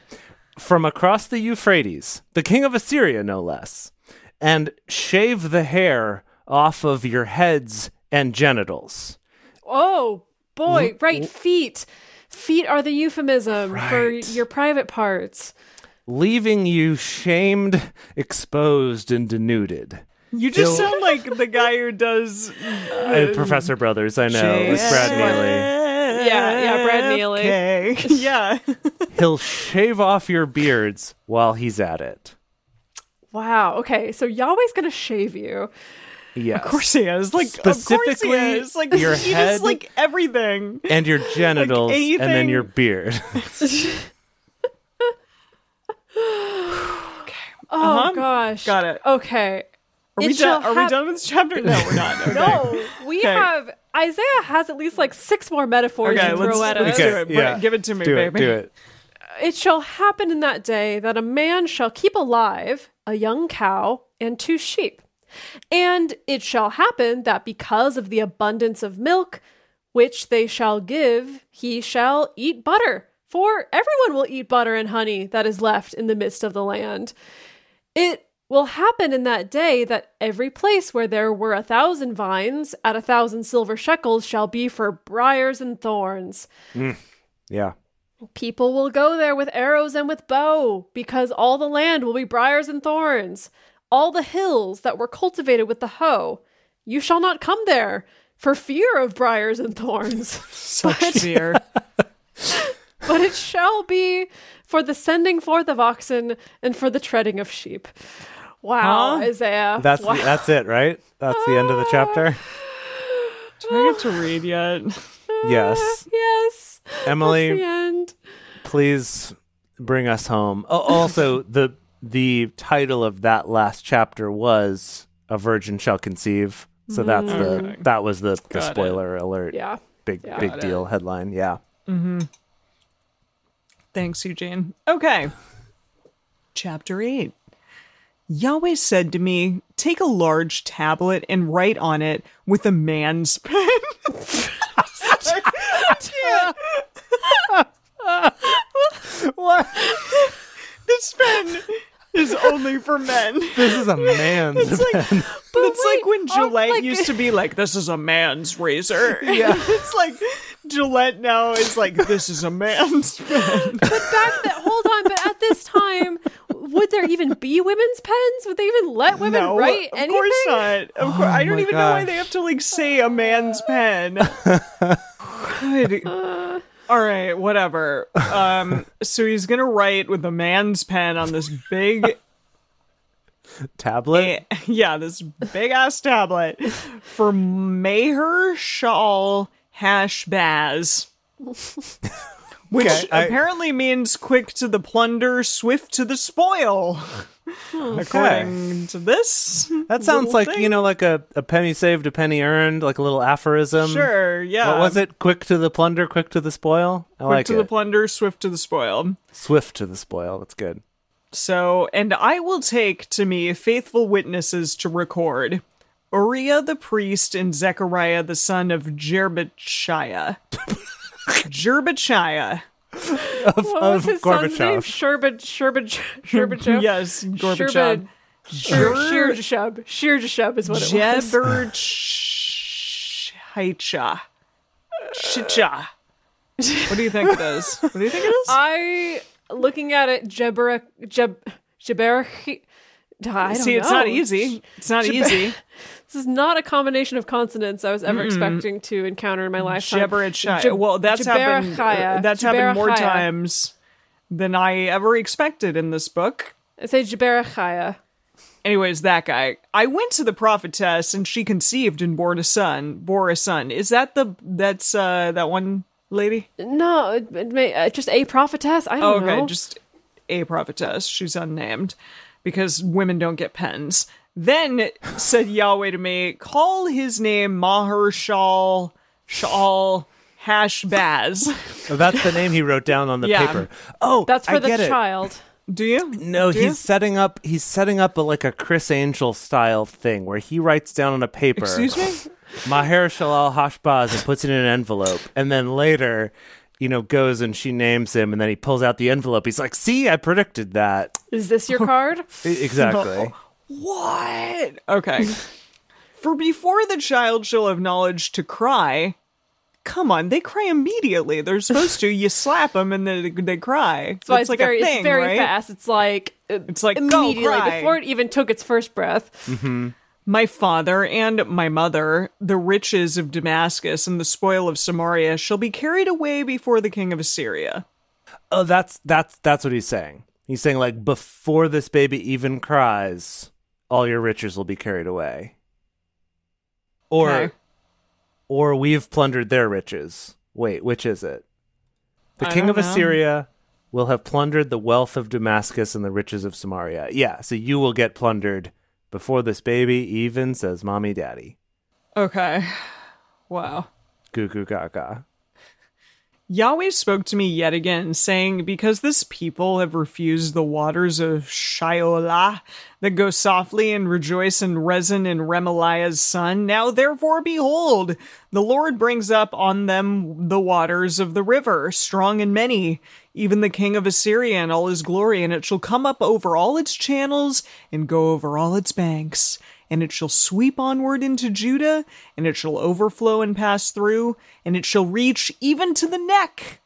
from across the Euphrates, the king of Assyria, no less, and shave the hair off of your heads and genitals. Oh boy, right, feet. Feet are the euphemism for your private parts. Leaving you shamed, exposed, and denuded. You just sound like the guy who does... Professor Brothers, I know. It's Brad Neely. Yeah, Brad Neely. Okay. Yeah. He'll shave off your beards while he's at it. Wow, okay, so Yahweh's gonna shave you. Yeah, of course he is. Like, specifically, of course he is. Like, your head, just, like, everything, and your genitals, like, and then your beard. Okay. Oh gosh, got it. Okay, are we done with this chapter? No, we're not. Okay. No, we have Isaiah has at least like 6 more metaphors to throw at us. Okay, give it to me, baby. Do it. It shall happen in that day that a man shall keep alive a young cow and 2 sheep. And it shall happen that because of the abundance of milk, which they shall give, he shall eat butter. For everyone will eat butter and honey that is left in the midst of the land. It will happen in that day that every place where there were 1,000 vines at 1,000 silver shekels shall be for briars and thorns. Mm. Yeah. People will go there with arrows and with bow, because all the land will be briars and thorns. All the hills that were cultivated with the hoe, you shall not come there for fear of briars and thorns. Such fear. But it shall be for the sending forth of oxen and for the treading of sheep. Wow, huh? Isaiah. That's it, right? That's the end of the chapter. Do I get to read yet? Yes. Yes. Emily, that's the end. Please bring us home. Oh, also, The title of that last chapter was "A Virgin Shall Conceive," so that's that was the spoiler alert. Yeah, big deal headline. Yeah. Mm-hmm. Thanks, Eugene. Okay. Chapter 8. Yahweh said to me, "Take a large tablet and write on it with a man's pen." I can't. What? This pen is only for men. This is a man's pen. But it's like when Gillette used to be like, this is a man's razor. Yeah. It's like Gillette now is like, this is a man's pen. But at this time, would there even be women's pens? Would they even let women write anything? Of course not. I don't even know why they have to like say a man's pen. Good. All right, whatever. So he's going to write with a man's pen on this big... tablet? Yeah, this big-ass tablet for Maher-shalal-hash-baz. Which apparently means quick to the plunder, swift to the spoil. According to this. That sounds like, you know, like a penny saved, a penny earned, like a little aphorism. Sure, yeah. What was it? Quick to the plunder, quick to the spoil? The plunder, swift to the spoil. Swift to the spoil, that's good. So, and I will take to me faithful witnesses to record. Uriah the priest and Zechariah the son of Jeberechiah. Jeberechiah. What was his son's name? Shear-jashub? Yes, Gorbachev. Shear-jashub. Shear-jashub is what it was. Jeberechiah. Chicha. What do you think it is? Looking at it, Jeberech. I don't know. It's not easy. This is not a combination of consonants I was ever expecting to encounter in my lifetime. Jeberechiah. That's happened more times than I ever expected in this book. I say Jeberechiah. Anyways, that guy. I went to the prophetess, and she conceived and bore a son. Is that that one lady? No, just a prophetess. I don't know. Okay, just a prophetess. She's unnamed. Because women don't get pens. Then said Yahweh to me, call his name Maher-shalal-hash-baz. Oh, that's the name he wrote down on the paper. Oh, that's for child. Do you? No, he's setting up a Criss Angel style thing where he writes down on a paper. Excuse me? Maher-shalal-hash-baz and puts it in an envelope, and then later, you know, goes and she names him, and then he pulls out the envelope. He's like, see, I predicted that. Is this your card? Exactly. No. What? Okay. For before the child shall have knowledge to cry. Come on, they cry immediately. They're supposed to. You slap them, and then they cry. So it's like very, a thing, it's very fast. It's like immediately, before it even took its first breath. Mm-hmm. My father and my mother, the riches of Damascus and the spoil of Samaria, shall be carried away before the king of Assyria. Oh, that's what he's saying. He's saying, before this baby even cries, all your riches will be carried away. Or we've plundered their riches. Wait, which is it? The king of Assyria will have plundered the wealth of Damascus and the riches of Samaria. Yeah, so you will get plundered before this baby even says mommy daddy. Okay. Wow. Goo goo gaga. Yahweh spoke to me yet again, saying, because this people have refused the waters of Sheol that go softly and rejoice in Rezin and Remaliah's son, now therefore behold, the Lord brings up on them the waters of the river, strong and many, even the king of Assyria and all his glory, and it shall come up over all its channels and go over all its banks. And it shall sweep onward into Judah, and it shall overflow and pass through, and it shall reach even to the neck.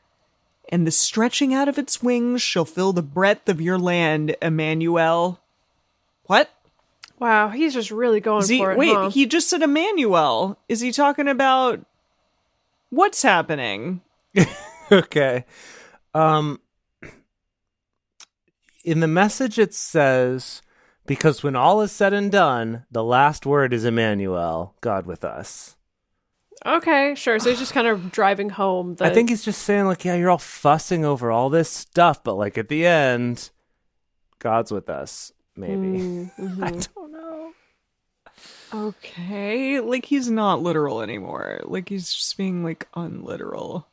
And the stretching out of its wings shall fill the breadth of your land, Emmanuel. What? Wow, he's just really going for it. Wait, huh? He just said Emmanuel. Is he talking about what's happening? Okay. In the message it says, because when all is said and done, the last word is Emmanuel, God with us. Okay, sure. So he's just kind of driving home. I think he's just saying, you're all fussing over all this stuff, but at the end, God's with us, maybe. Mm-hmm. I don't know. Okay, he's not literal anymore. He's just being unliteral.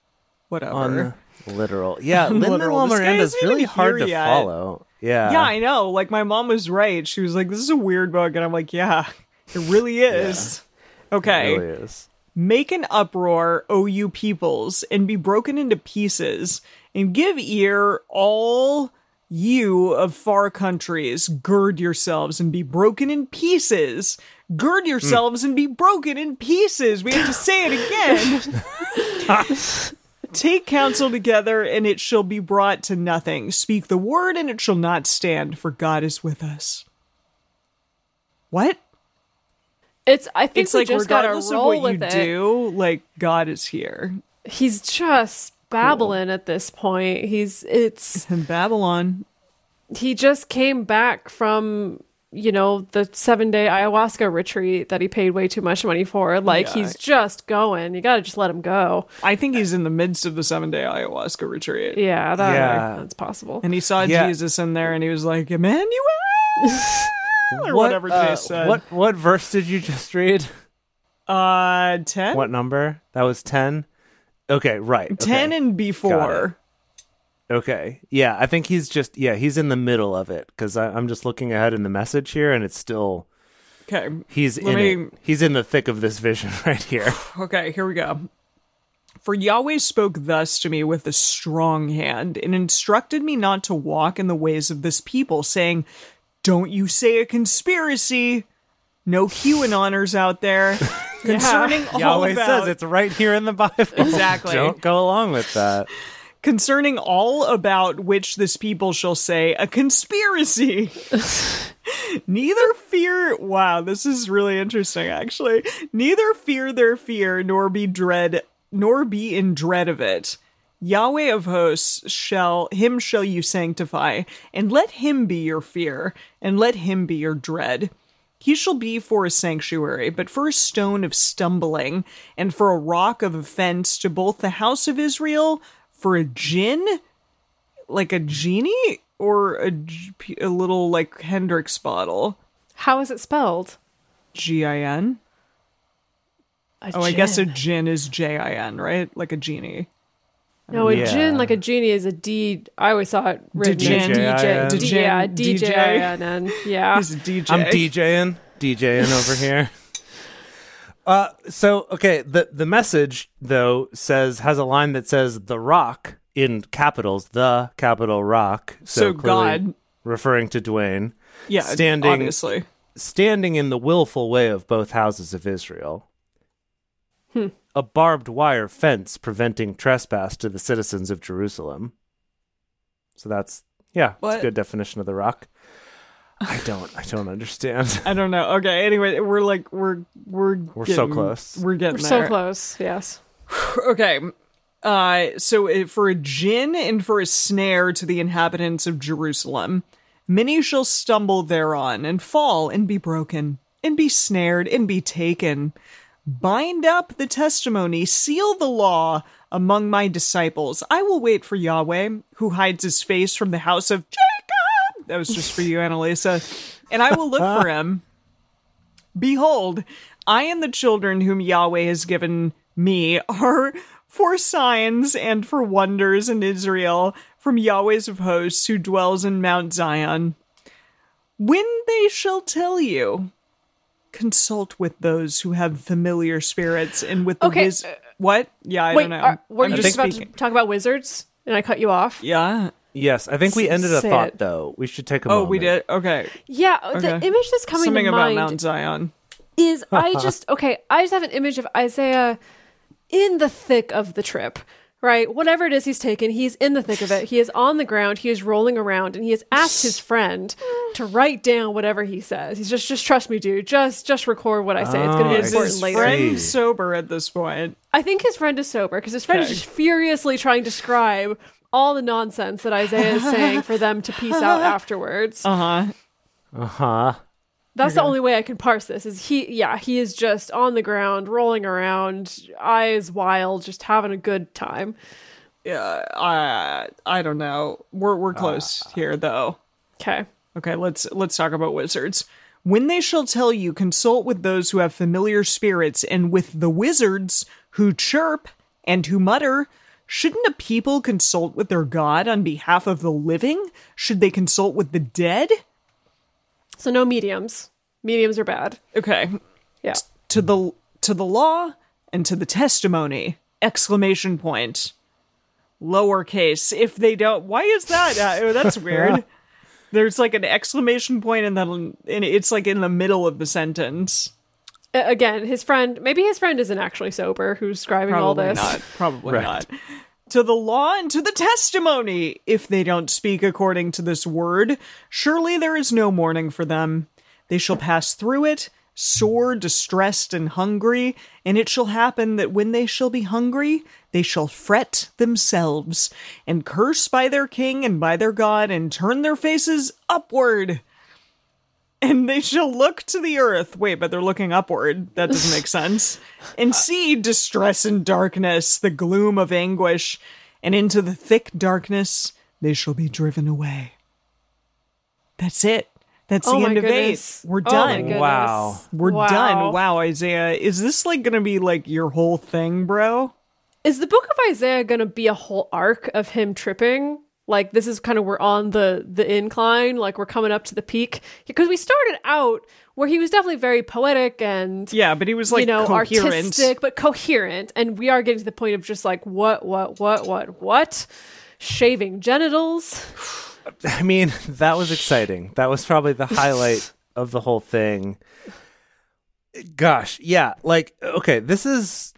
Whatever. Unliteral. Yeah, literal Miranda's really hard to follow. Yeah. Yeah, I know. My mom was right. She was like, this is a weird book. And I'm like, yeah, it really is. Yeah, okay. It really is. Make an uproar, O you peoples, and be broken into pieces, and give ear, all you of far countries. Gird yourselves and be broken in pieces. Gird yourselves and be broken in pieces. We have to say it again. Take counsel together, and it shall be brought to nothing. Speak the word, and it shall not stand, for God is with us. What? I think we just gotta roll with it. Regardless of what you do, God is here. He's just babbling at this point. It's in Babylon. He just came back from you know, the 7-day ayahuasca retreat that he paid way too much money for. Like, yeah. He's just going. You got to just let him go. I think he's in the midst of the 7-day ayahuasca retreat. Yeah, that's possible. And he saw Jesus in there, and he was like, Emmanuel? Or whatever Jace said. What verse did you just read? 10? What number? That was 10? Okay, right. Okay. 10 and before. Okay. Yeah, I think he's just, he's in the middle of it, because I'm just looking ahead in the message here, and it's still... Okay. He's in the thick of this vision right here. Okay, here we go. For Yahweh spoke thus to me with a strong hand, and instructed me not to walk in the ways of this people, saying, don't you say a conspiracy. No QAnoners out there. Concerning all Yahweh about... says it's right here in the Bible. Exactly. Don't go along with that. Concerning all about which this people shall say a conspiracy. Neither fear... Wow, this is really interesting, actually. Neither fear their fear, nor be in dread of it. Yahweh of hosts, him shall you sanctify, and let him be your fear, and let him be your dread. He shall be for a sanctuary, but for a stone of stumbling, and for a rock of offense to both the house of Israel, for a jinn, like a genie, or a little, like, Hendrix bottle. How is it spelled? G-I-N? I guess a jinn is J-I-N, right? Like a genie. No, a jinn, like a genie, is a D. I always saw it written D-J-I-N. Yeah. He's a DJ. I'm DJing over here. So, okay, the message, though, has a line that says, the rock, in capitals, the capital rock. So God. Referring to Dwayne. Yeah, obviously. Standing in the willful way of both houses of Israel. A barbed wire fence preventing trespass to the citizens of Jerusalem. So that's a good definition of the rock. I don't understand. I don't know. Okay, anyway, we're so close. We're getting there. We're so close, yes. Okay. So for a jinn and for a snare to the inhabitants of Jerusalem, many shall stumble thereon and fall and be broken and be snared and be taken. Bind up the testimony, seal the law among my disciples. I will wait for Yahweh, who hides his face from the house of Jacob. That was just for you, Annalisa. And I will look for him. Behold, I and the children whom Yahweh has given me are for signs and for wonders in Israel from Yahweh's of hosts who dwells in Mount Zion. When they shall tell you, consult with those who have familiar spirits and with the what? Yeah, I don't know. Were you just about to talk about wizards and I cut you off? Yeah. Yes, I think we ended a thought, though. We should take a moment. Oh, we did? Okay. Yeah, okay. The image that's coming to mind... Something about Mount Zion. Is I just have an image of Isaiah in the thick of the trip, right? Whatever it is he's taken, he's in the thick of it. He is on the ground, he is rolling around, and he has asked his friend... to write down whatever he says. He's just trust me, dude. Just record what I say. It's going to be important later. Is his friend sober at this point? I think his friend is sober because his friend is just furiously trying to describe all the nonsense that Isaiah is saying for them to piece out afterwards. Uh-huh. Uh-huh. That's the only way I can parse this. Is he is just on the ground, rolling around, eyes wild, just having a good time. Yeah, I don't know. We're close here though. Okay. Okay, let's talk about wizards. When they shall tell you, consult with those who have familiar spirits and with the wizards who chirp and who mutter. Shouldn't a people consult with their God on behalf of the living? Should they consult with the dead? So no mediums. Mediums are bad. Okay. Yeah. To the law and to the testimony. Exclamation point. Lowercase. If they don't... Why is that? That's weird. There's like an exclamation point and then it's like in the middle of the sentence. Again, maybe his friend isn't actually sober who's scribing all this. Probably not. To the law and to the testimony, if they don't speak according to this word, surely there is no mourning for them. They shall pass through it, sore, distressed, and hungry, and it shall happen that when they shall be hungry, they shall fret themselves, and curse by their king and by their God, and turn their faces upward. And they shall look to the earth. Wait, but they're looking upward. That doesn't make sense. And see distress and darkness, the gloom of anguish. And into the thick darkness, they shall be driven away. That's it. That's the end of 8. We're done. Wow. We're done. Wow, Isaiah. Is this like going to be like your whole thing, bro? Is the book of Isaiah going to be a whole arc of him tripping? Like, this is kind of, we're on the incline, like we're coming up to the peak. Because we started out where he was definitely very poetic and... Yeah, but he was like, you know, coherent. Artistic, but coherent. And we are getting to the point of just like, what? Shaving genitals. I mean, that was exciting. That was probably the highlight of the whole thing. Gosh, yeah. Like, okay, this is...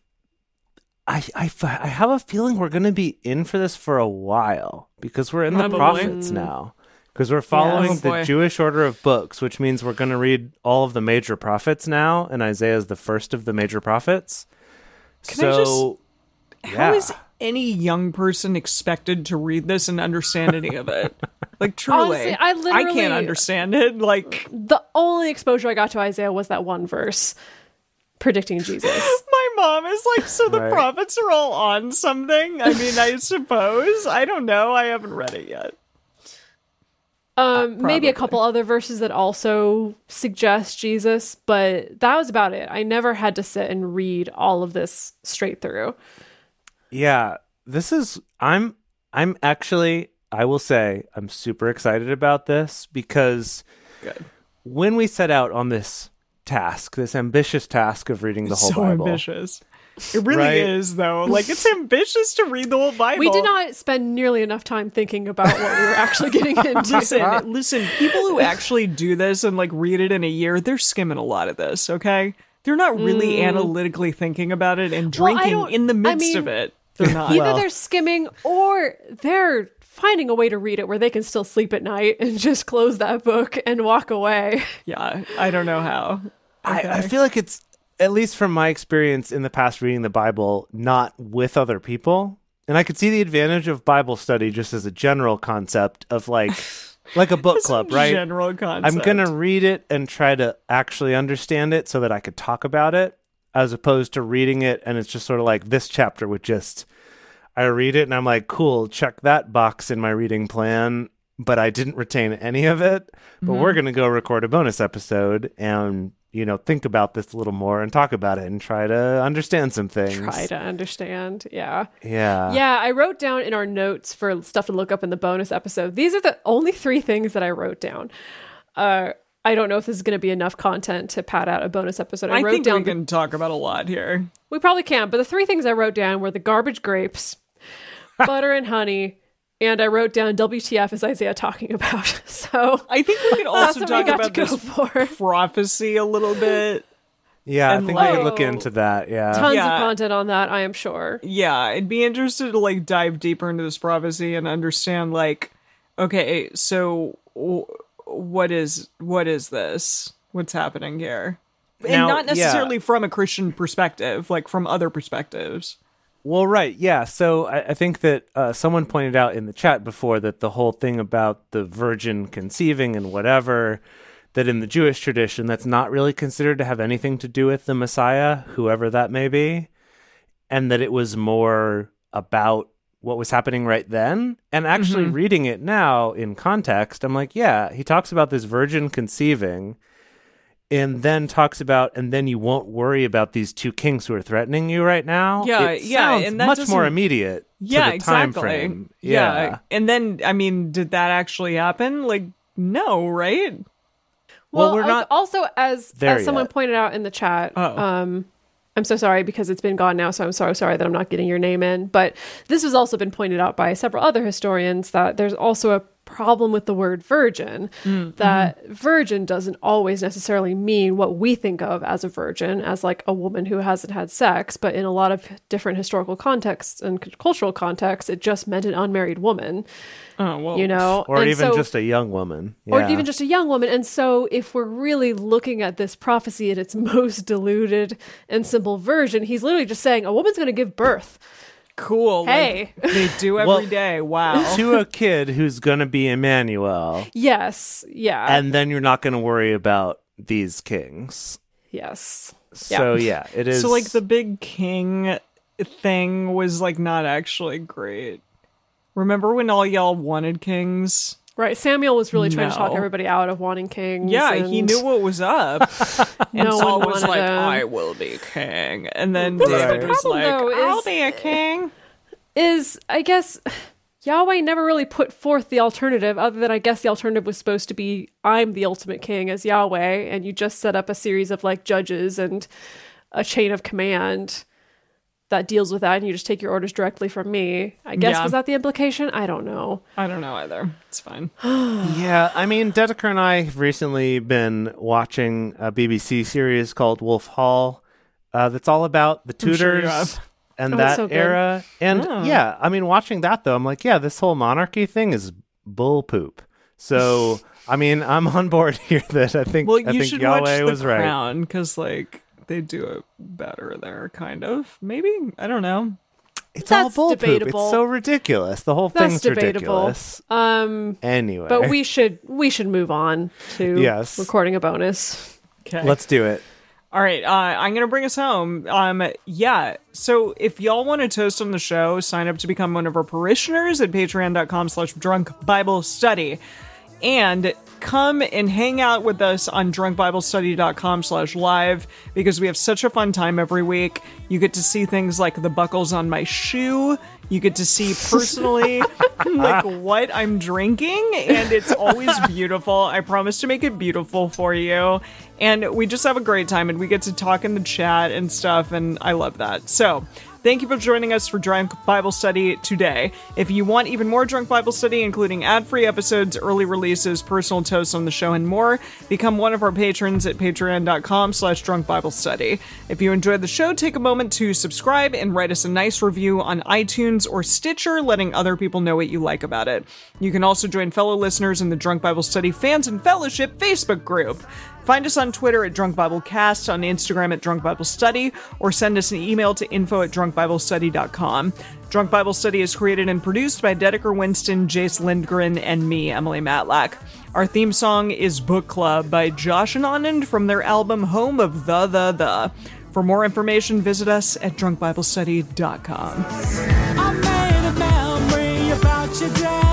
I have a feeling we're going to be in for this for a while because we're in the prophets now because we're following the Jewish order of books, which means we're going to read all of the major prophets now. And Isaiah is the first of the major prophets. How is any young person expected to read this and understand any of it? Like, truly, honestly, I can't understand it. Like, the only exposure I got to Isaiah was that one verse. Predicting Jesus. My mom is like, so the prophets are all on something? I mean, I suppose. I don't know. I haven't read it yet. Maybe a couple other verses that also suggest Jesus, but that was about it. I never had to sit and read all of this straight through. Yeah, this is... I'm actually, I will say, I'm super excited about this because when we set out on this task, this ambitious task of reading the whole Bible. So ambitious. It really is, though. Like, it's ambitious to read the whole Bible. We did not spend nearly enough time thinking about what we were actually getting into. Listen, people who actually do this and, like, read it in a year, they're skimming a lot of this, okay? They're not really analytically thinking about it and drinking in the midst of it. They're not. Either they're skimming or they're finding a way to read it where they can still sleep at night and just close that book and walk away. Yeah, I don't know how. Okay. I feel like it's, at least from my experience in the past reading the Bible, not with other people. And I could see the advantage of Bible study just as a general concept of like a book club, right? General concept. I'm going to read it and try to actually understand it so that I could talk about it, as opposed to reading it and it's just sort of like this chapter would just... I read it and I'm like, cool, check that box in my reading plan, but I didn't retain any of it. But we're going to go record a bonus episode and, you know, think about this a little more and talk about it and try to understand some things. Try to understand, yeah. Yeah, I wrote down in our notes for stuff to look up in the bonus episode. These are the only 3 things that I wrote down. I don't know if this is going to be enough content to pad out a bonus episode. I think we can talk about a lot here. We probably can, but the 3 things I wrote down were the garbage grapes, butter and honey, and I wrote down WTF is Isaiah talking about. So I think we could also talk about this prophecy a little bit. Yeah, and I think we could look into that. Yeah, tons of content on that, I am sure. Yeah, I'd be interested to like dive deeper into this prophecy and understand like, okay, so what is this? What's happening here? And now, not necessarily from a Christian perspective, like from other perspectives. Well, right, yeah. So I think that someone pointed out in the chat before that the whole thing about the virgin conceiving and whatever, that in the Jewish tradition, that's not really considered to have anything to do with the Messiah, whoever that may be, and that it was more about what was happening right then. And actually reading it now in context, I'm like, yeah, he talks about this virgin conceiving and then talks about, and then you won't worry about these 2 kings who are threatening you right now. Yeah, it sounds and that much more immediate to the time frame. Yeah, and then, I mean, did that actually happen? Like, no, right? Well, we're not also, as someone pointed out in the chat, I'm so sorry because it's been gone now, so I'm so sorry that I'm not getting your name in, but this has also been pointed out by several other historians that there's also a problem with the word virgin, that virgin doesn't always necessarily mean what we think of as a virgin, as like a woman who hasn't had sex, but in a lot of different historical contexts and cultural contexts, it just meant an unmarried woman. Oh, well, you know, or and even so, just a young woman, or even just a young woman. And so if we're really looking at this prophecy at its most diluted and simple version, he's literally just saying a woman's going to give birth. cool. Hey. Like, they do every day. Wow. To a kid who's going to be Emmanuel. Yes. Yeah. And then you're not going to worry about these kings. Yes. So, yeah, it is. So, like, the big king thing was, like, not actually great. Remember when all y'all wanted kings? Right. Samuel was really trying to talk everybody out of wanting kings. Yeah, and he knew what was up. And Saul was like, I will be king. And then David was like, I'll be a king. I guess, Yahweh never really put forth the alternative, other than I guess the alternative was supposed to be, I'm the ultimate king as Yahweh. And you just set up a series of, like, judges and a chain of command that deals with that, and you just take your orders directly from me. I guess, was that the implication? I don't know. I don't know either. It's fine. Yeah, I mean, Dedeker and I have recently been watching a BBC series called Wolf Hall that's all about the Tudors and that era. And yeah, I mean, watching that, though, I'm like, yeah, this whole monarchy thing is bull poop. So, I mean, I'm on board here that I think, well, I think Yahweh was right. Well, you should watch The Crown, because, like, they do it better there, kind of. Maybe? I don't know. It's That's all bull debatable. Poop. It's so ridiculous. The whole thing's ridiculous. Anyway. But we should move on to recording a bonus. Okay. Let's do it. All right. I'm going to bring us home. Yeah. So if y'all want to toast on the show, sign up to become one of our parishioners at patreon.com/drunkbiblestudy. And come and hang out with us on drunkbiblestudy.com/live, because we have such a fun time every week. You get to see things like the buckles on my shoe. You get to see personally like what I'm drinking, and it's always beautiful. I promise to make it beautiful for you. And we just have a great time, and we get to talk in the chat and stuff, and I love that. So thank you for joining us for Drunk Bible Study today. If you want even more Drunk Bible Study, including ad-free episodes, early releases, personal toasts on the show, and more, become one of our patrons at patreon.com/drunkbiblestudy. If you enjoyed the show, take a moment to subscribe and write us a nice review on iTunes or Stitcher, letting other people know what you like about it. You can also join fellow listeners in the Drunk Bible Study Fans and Fellowship Facebook group. Find us on Twitter at Drunk Bible Cast, on Instagram at Drunk Bible Study, or send us an email to info@drunkbiblestudy.com. Drunk Bible Study is created and produced by Dedeker Winston, Jace Lindgren, and me, Emily Matlack. Our theme song is Book Club by Josh and Anand from their album Home of The. For more information, visit us at drunkbiblestudy.com. I made a memory about your day.